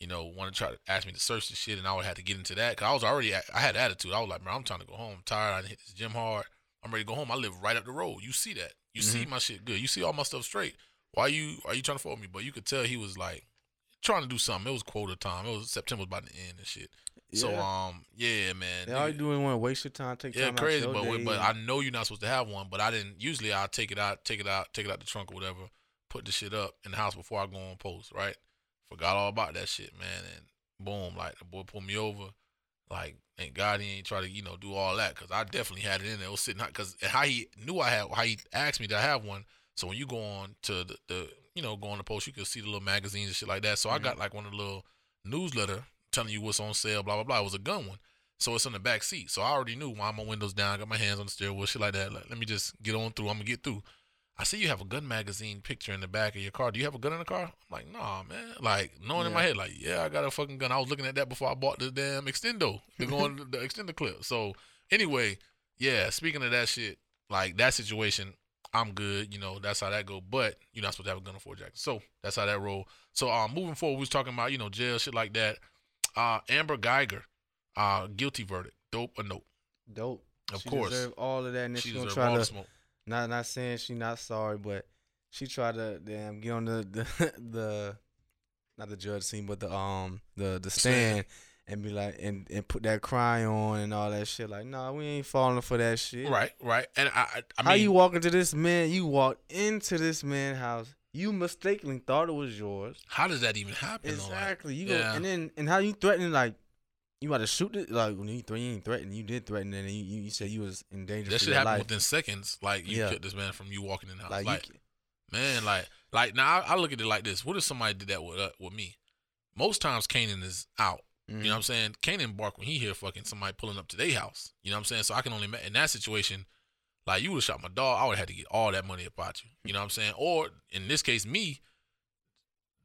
you know, want to try to ask me to search the shit, and I would have to get into that because I was already, I had attitude. I was like, man, I'm trying to go home. I'm tired. I didn't hit this gym hard. I'm ready to go home. I live right up the road. You see that? You mm-hmm. see my shit good. You see all my stuff straight. Why you are you trying to fool me? But you could tell he was like trying to do something. It was quota time. It was September was about to end and shit. Yeah. So um yeah man, all you doing want to waste your time, take yeah, time crazy, out your but day. But I know you're not supposed to have one, but I didn't. Usually I take it out, take it out, take it out the trunk or whatever, put the shit up in the house before I go on post. Right? Forgot all about that shit, man. And boom, like the boy pulled me over. Like thank God he ain't try to you know do all that because I definitely had it in there. It was sitting out because how he knew I had, how he asked me to have one. So when you go on to the, the you know go on the post, you can see the little magazines and shit like that. So mm-hmm. I got like one of the little newsletter. Telling you what's on sale, blah, blah, blah. It was a gun one. So it's in the back seat. So I already knew why my window's down, I got my hands on the steering wheel, shit like that. Like, let me just get on through. I'm going to get through. I see you have a gun magazine picture in the back of your car. Do you have a gun in the car? I'm like, nah, man. Like, knowing yeah. in my head, like, yeah, I got a fucking gun. I was looking at that before I bought the damn extendo. They're going to the extender clip. So anyway, yeah, speaking of that shit, like that situation, I'm good. You know, that's how that go. But you're not supposed to have a gun on Fort Jackson. So that's how that roll. So um, moving forward, we was talking about, you know, jail, shit like that. Uh, Amber Geiger, uh, guilty verdict. Dope or nope? Dope. Of she course. She deserved all of that, and then she, she gonna try all to. The smoke. Not not saying she not sorry, but she tried to damn get on the the, the not the judge scene, but the um the the stand and be like and, and put that cry on and all that shit. Like, nah, we ain't falling for that shit. Right, right. And I, I mean, how you walk into this man? You walked into this man's house. You mistakenly thought it was yours. How does that even happen? Exactly. Like, you go, yeah. And then and how you threatening like you about to shoot it like when you threaten you ain't threaten you did threaten and you, you you said you was in danger. That shit happened within seconds. Like you yeah. killed this man from you walking in the house. Like, like man, like like now I, I look at it like this. What if somebody did that with uh, with me? Most times Kanan is out. Mm-hmm. You know what I'm saying? Kanan bark when he hear fucking somebody pulling up to their house. You know what I'm saying? So I can only imagine in that situation. Like, you would have shot my dog. I would have had to get all that money about you. You know what I'm saying? Or, in this case, me,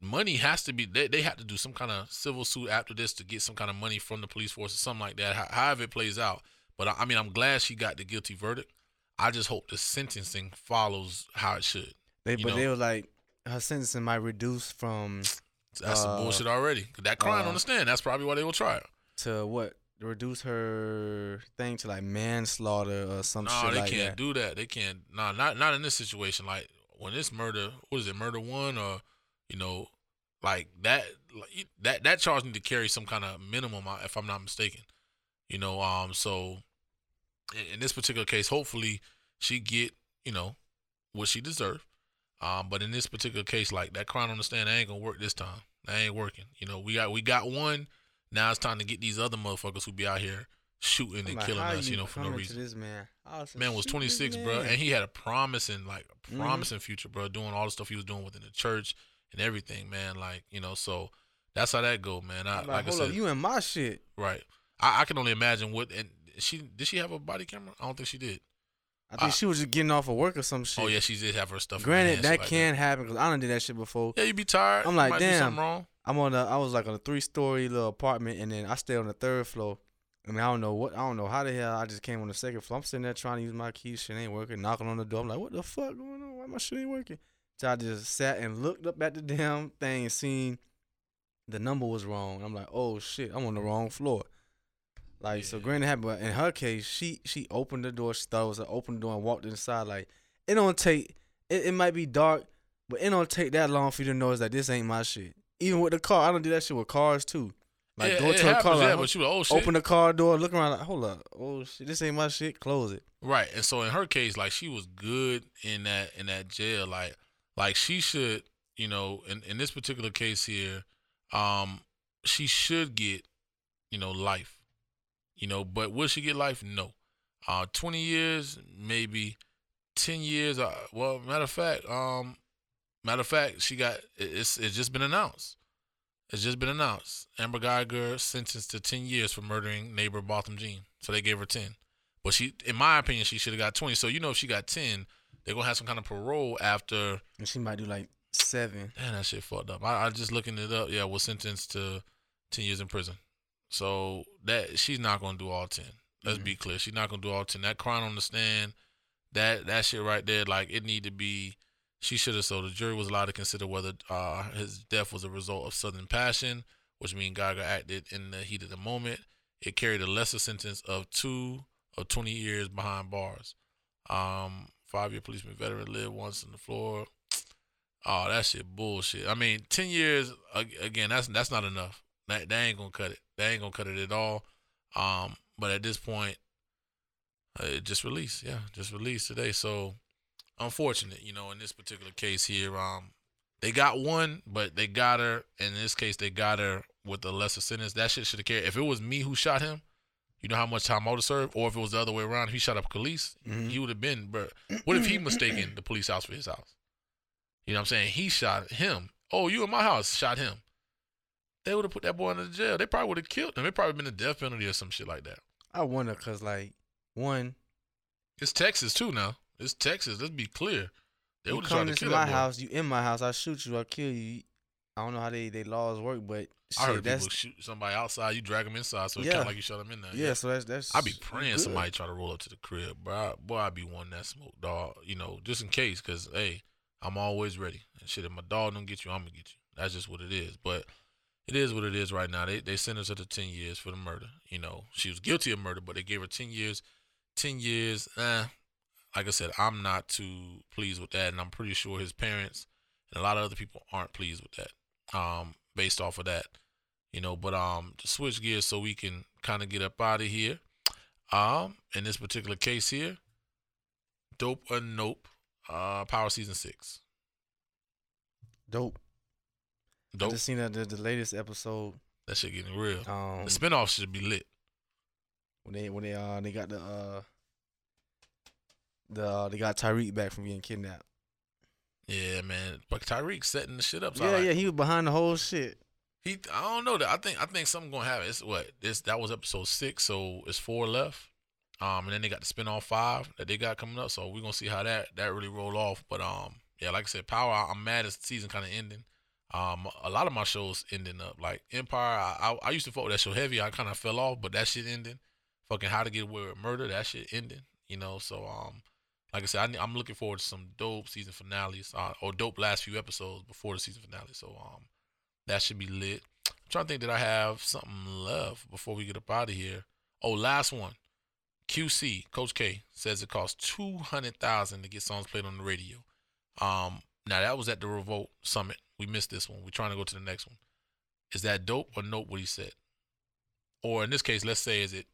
money has to be, they, they have to do some kind of civil suit after this to get some kind of money from the police force or something like that, however it plays out. But, I, I mean, I'm glad she got the guilty verdict. I just hope the sentencing follows how it should. They, but know? They were like, her sentencing might reduce from. That's uh, some bullshit already. That crime uh, on the stand, that's probably why they will try her. To what? Reduce her thing to like manslaughter or some nah, shit like that. No, they can't do that. They can't. Nah, not not in this situation. Like when it's murder, what is it, murder one or you know, like that like, that that charge need to carry some kind of minimum, if I'm not mistaken. You know, um, so in, in this particular case, hopefully she get, you know, what she deserved. Um, but in this particular case, like, that crying on the stand, that ain't gonna work this time. That ain't working. You know, we got we got one. Now it's time to get these other motherfuckers who be out here shooting and like, killing us, you, you know, for no reason. This man, was man was twenty-six, man. Bro, and he had a promising, like, a promising mm-hmm. future, bro, doing all the stuff he was doing within the church and everything, man. Like, you know, so that's how that go, man. I, like, like hold I said, up, you and my shit, right? I, I can only imagine what. And she did she have a body camera? I don't think she did. I think I, she was just getting off of work or some shit. Oh yeah, she did have her stuff. Granted, in her that like can that. happen because I done did that shit before. Yeah, you be tired. I'm like, damn, something wrong. I'm on. A, I was like on a three story little apartment, and then I stayed on the third floor. I mean, I don't know what, I don't know how the hell I just came on the second floor. I'm sitting there trying to use my keys, shit ain't working, knocking on the door. I'm like, what the fuck going on? Why my shit ain't working? So I just sat and looked up at the damn thing and seen the number was wrong. I'm like, oh shit, I'm on the wrong floor. Like, yeah. So granted happened, but in her case, she she opened the door, she thought it was an open door and walked inside. Like, it don't take, it, it might be dark, but it don't take that long for you to notice that this ain't my shit. Even with the car, I don't do that shit with cars too. Like, yeah, go to a car, yeah, like, she was, oh, shit. Open the car door, look around, like, hold up, oh shit, this ain't my shit, close it. Right, and so in her case, like, she was good in that in that jail, like, like she should, you know, in, in this particular case here, um, she should get, you know, life, you know, but will she get life? No, uh, twenty years, maybe ten years. Uh, well, matter of fact, um, matter of fact, she got it's it's just been announced. It's just been announced. Amber Geiger sentenced to ten years for murdering neighbor Botham Jean. So they gave her ten. But she, in my opinion, she should have got twenty. So, you know, if she got ten, they're going to have some kind of parole after. And she might do like seven. Man, that shit fucked up. I, I just looking it up. Yeah, was sentenced to ten years in prison. So that she's not going to do all ten. Let's mm-hmm. be clear. She's not going to do all ten. That crime on the stand, that, that shit right there, like, it need to be. She should have. So the jury was allowed to consider whether uh, his death was a result of sudden passion, which means Geiger acted in the heat of the moment. It carried a lesser sentence of two or twenty years behind bars. Um, five-year policeman veteran lived once on the floor. Oh, that shit bullshit. I mean, ten years again. That's that's not enough. That they ain't gonna cut it. They ain't gonna cut it at all. Um, but at this point, uh, it just released. Yeah, just released today. So. Unfortunate, you know, in this particular case here, um, they got one, but they got her. In this case, they got her with a lesser sentence. That shit should have carried. If it was me who shot him, you know how much time I would have served? Or if it was the other way around, if he shot up police, mm-hmm. he would have been, bro. What if he mistaken the police house for his house? You know what I'm saying? He shot him. Oh, you in my house, shot him. They would have put that boy in the jail. They probably would have killed him. It probably been a death penalty or some shit like that. I wonder, because, like, one. It's Texas, too, now. It's Texas. Let's be clear. They would come into my house. You in my house. I shoot you. I kill you. I don't know how they, they laws work, but shit, I heard people that's, shoot somebody outside. You drag them inside, so yeah. It's kind of like you shot them in there. Yeah, yeah. So that's that's. I be praying good. Somebody try to roll up to the crib, but I, boy, I be wanting that smoke, dog. You know, just in case, because hey, I'm always ready. And shit, if my dog don't get you, I'm gonna get you. That's just what it is. But it is what it is right now. They they sentenced her to ten years for the murder. You know, she was guilty of murder, but they gave her ten years. Ten years, eh. Like I said, I'm not too pleased with that, and I'm pretty sure his parents and a lot of other people aren't pleased with that, um, based off of that, you know. But um, to switch gears so we can kind of get up out of here, um, in this particular case here, Dope or Nope, uh, Power Season six. Dope. Dope. I just seen that the, the latest episode. That shit getting real. Um, the spinoff should be lit. When they when they uh they got the uh. The, uh, they got Tyreek back from getting kidnapped. Yeah, man. But Tyreek setting the shit up. So yeah, like, yeah, he was behind the whole shit. He, I don't know that. I think, I think something's gonna happen. It's what this that was episode six, so it's four left. Um, and then they got the spin-off five that they got coming up. So we're gonna see how that that really roll off. But um, yeah, like I said, Power. I'm mad as the season kind of ending. Um, a lot of my shows ending up like Empire. I I, I used to fuck with that show heavy. I kind of fell off, but that shit ending. Fucking How to Get Away with Murder. That shit ending. You know, so um. Like I said, I, I'm looking forward to some dope season finales uh, or dope last few episodes before the season finale. So um, that should be lit. I'm trying to think that I have something left before we get up out of here. Oh, last one. Q C, Coach K, says it costs two hundred thousand dollars to get songs played on the radio. Um, now, that was at the Revolt Summit. We missed this one. We're trying to go to the next one. Is that dope or nope what he said? Or in this case, let's say, is it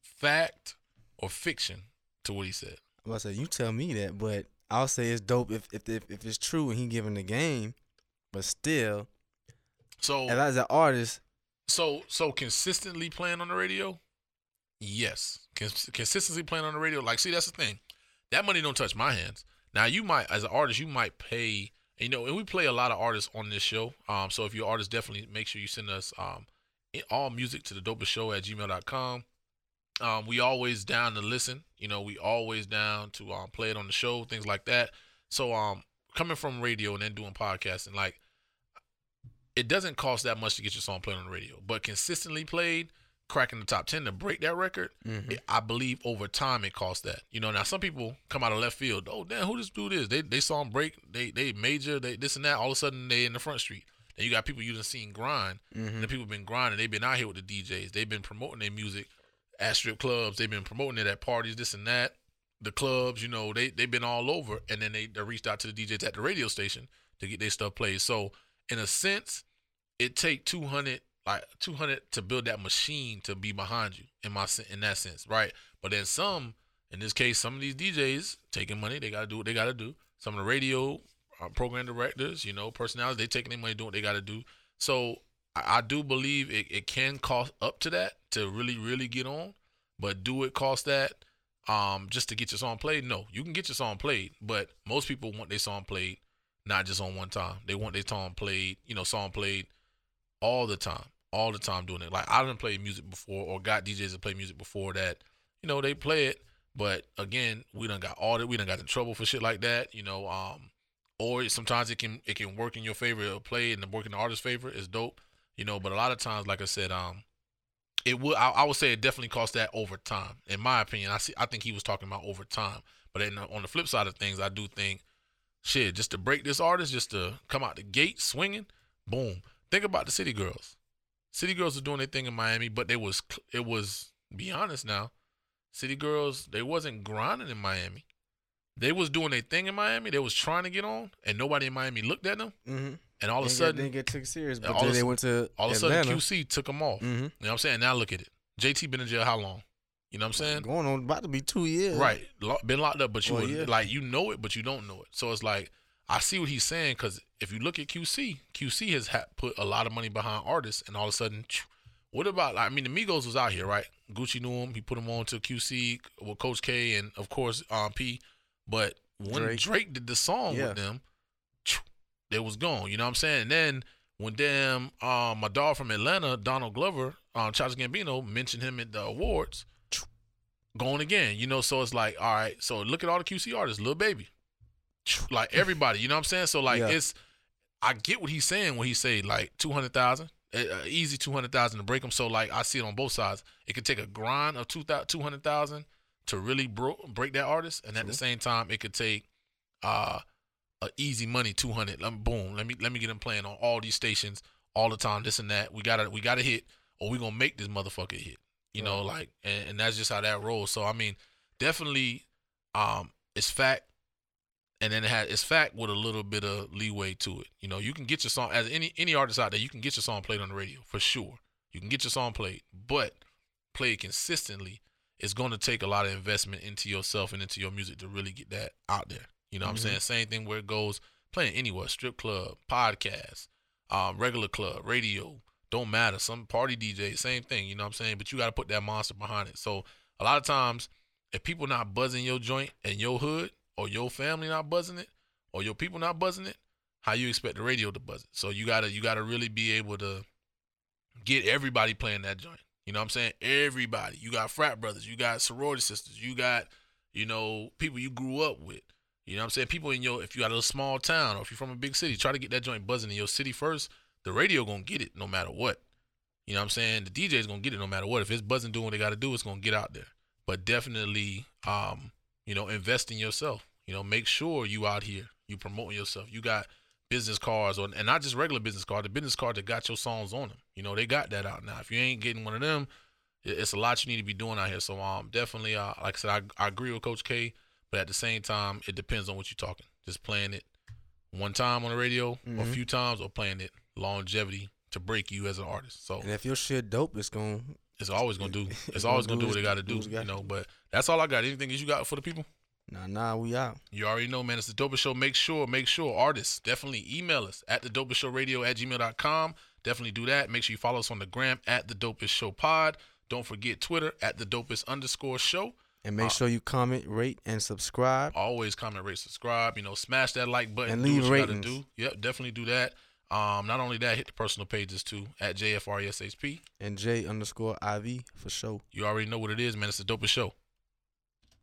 fact or fiction? To what he said. Well, I said, you tell me that, but I'll say it's dope if if if, if it's true and he giving the game, but still. So as an artist. So so consistently playing on the radio, yes. Cons- consistently playing on the radio, like see, that's the thing. That money don't touch my hands. Now you might, as an artist, you might pay. You know, and we play a lot of artists on this show. Um, so if you're an artist, definitely make sure you send us um all music to the dopest show at gmail dot com. Um, we always down to listen. You know, we always down to um play it on the show, things like that. So um, coming from radio and then doing podcasting, like. It doesn't cost that much to get your song played on the radio, but consistently played, cracking the top ten to break that record, mm-hmm. it, I believe over time it costs that. You know, now some people come out of left field. Oh, damn, who this dude is? They they saw him break. They they major. They this and that. All of a sudden they in the front street. And you got people you done seen grind. Mm-hmm. And the people been grinding. They've been out here with the D Js. They've been promoting their music at strip clubs. They've been promoting it at parties. This and that. The clubs. You know, they they've been all over. And then they, they reached out to the D Js at the radio station to get their stuff played. So in a sense. It take two hundred, like two hundred to build that machine to be behind you in my in that sense, right? But then some, in this case, some of these D Js taking money, they got to do what they got to do. Some of the radio uh, program directors, you know, personalities, they taking their money, doing what they got to do. So I, I do believe it, it can cost up to that to really, really get on. But do it cost that um, just to get your song played? No, you can get your song played, but most people want their song played not just on one time. They want their song played, you know, song played. All the time, all the time doing it. Like, I done played music before or got D Js to play music before that, you know, they play it. But, again, we done got audited. We done got in trouble for shit like that, you know. Um, or sometimes it can it can work in your favor. It'll play and work in the artist's favor. It's dope, you know. But a lot of times, like I said, um, it would I, I would say it definitely cost that over time. In my opinion, I see. I think he was talking about over time. But in, on the flip side of things, I do think, shit, just to break this artist, just to come out the gate swinging, boom. Think about the City Girls. City Girls are doing their thing in Miami, but they was it was be honest now. City Girls, they wasn't grinding in Miami. They was doing their thing in Miami. They was trying to get on, and nobody in Miami looked at them. Mm-hmm. And all of a sudden, they didn't get took serious. But then they went to all of a sudden Q C took them off. Mm-hmm. You know what I'm saying? Now look at it. J T been in jail how long? You know what I'm saying? Going on about to be two years. Right, been locked up, but you well, yeah. like you know it, but you don't know it. So it's like. I see what he's saying, because if you look at Q C, Q C has ha- put a lot of money behind artists, and all of a sudden, what about, I mean, the Migos was out here, right? Gucci knew him. He put him on to Q C with Coach K and, of course, um, P. But when Drake, Drake did the song yeah. with them, they was gone. You know what I'm saying? And then when damn um, my dog from Atlanta, Donald Glover, um, Childish Gambino, mentioned him at the awards, gone again. You know, so it's like, all right, so look at all the Q C artists, Lil Baby. Like everybody, you know what I'm saying? So like yeah. it's, I get what he's saying when he say like two hundred thousand, uh, easy two hundred thousand to break them. So like I see it on both sides. It could take a grind of two thousand, two hundred thousand to really bro- break that artist, and at mm-hmm. the same time, it could take uh, a easy money two hundred. Let me boom. Let me let me get him playing on all these stations all the time. This and that. We gotta we gotta hit, or we gonna make this motherfucker hit. You right. know, like and, and that's just how that rolls. So I mean, definitely, um, it's fact. And then it has it's fact with a little bit of leeway to it. You know, you can get your song as any any artist out there, you can get your song played on the radio for sure. You can get your song played, but play it consistently. It's going to take a lot of investment into yourself and into your music to really get that out there. You know what mm-hmm. I'm saying? Same thing where it goes playing anywhere, strip club, podcast, um, regular club, radio, don't matter. Some party D J, same thing. You know what I'm saying? But you got to put that monster behind it. So a lot of times, if people not buzzing your joint and your hood. Or your family not buzzing it, or your people not buzzing it, how you expect the radio to buzz it? So you gotta you gotta really be able to get everybody playing that joint. You know what I'm saying? Everybody. You got frat brothers, you got sorority sisters, you got, you know, people you grew up with. You know what I'm saying? People in your, if you got a little small town or if you're from a big city, try to get that joint buzzing in your city first. The radio gonna get it no matter what. You know what I'm saying? The D J's gonna get it no matter what. If it's buzzing doing what they gotta do, it's gonna get out there. But definitely, um, you know, invest in yourself. You know, make sure you out here, you promoting yourself. You got business cards, or and not just regular business card, the business card that got your songs on them. You know, they got that out now. If you ain't getting one of them, it's a lot you need to be doing out here. So um, definitely, uh, like I said, I, I agree with Coach K, but at the same time, it depends on what you're talking. Just playing it one time on the radio, mm-hmm. or a few times, or playing it longevity to break you as an artist. So and if your shit dope, it's gonna it's always gonna do. It's always gonna do what it gotta do. You know, but that's all I got. Anything that you got for the people? Nah, nah, we out. You already know, man. It's the Dopest Show. Make sure, make sure. Artists, definitely email us at the Dopest Show Radio at gmail dot com. Definitely do that. Make sure you follow us on the gram at the Dopest Show Pod. Don't forget Twitter at the Dopest underscore show. And make uh, sure you comment, rate, and subscribe. Always comment, rate, subscribe. You know, smash that like button. And leave ratings. Do. Yep, definitely do that. Um, not only that, hit the personal pages too at J F R E S H P and J underscore I V for show. You already know what it is, man. It's the Dopest Show.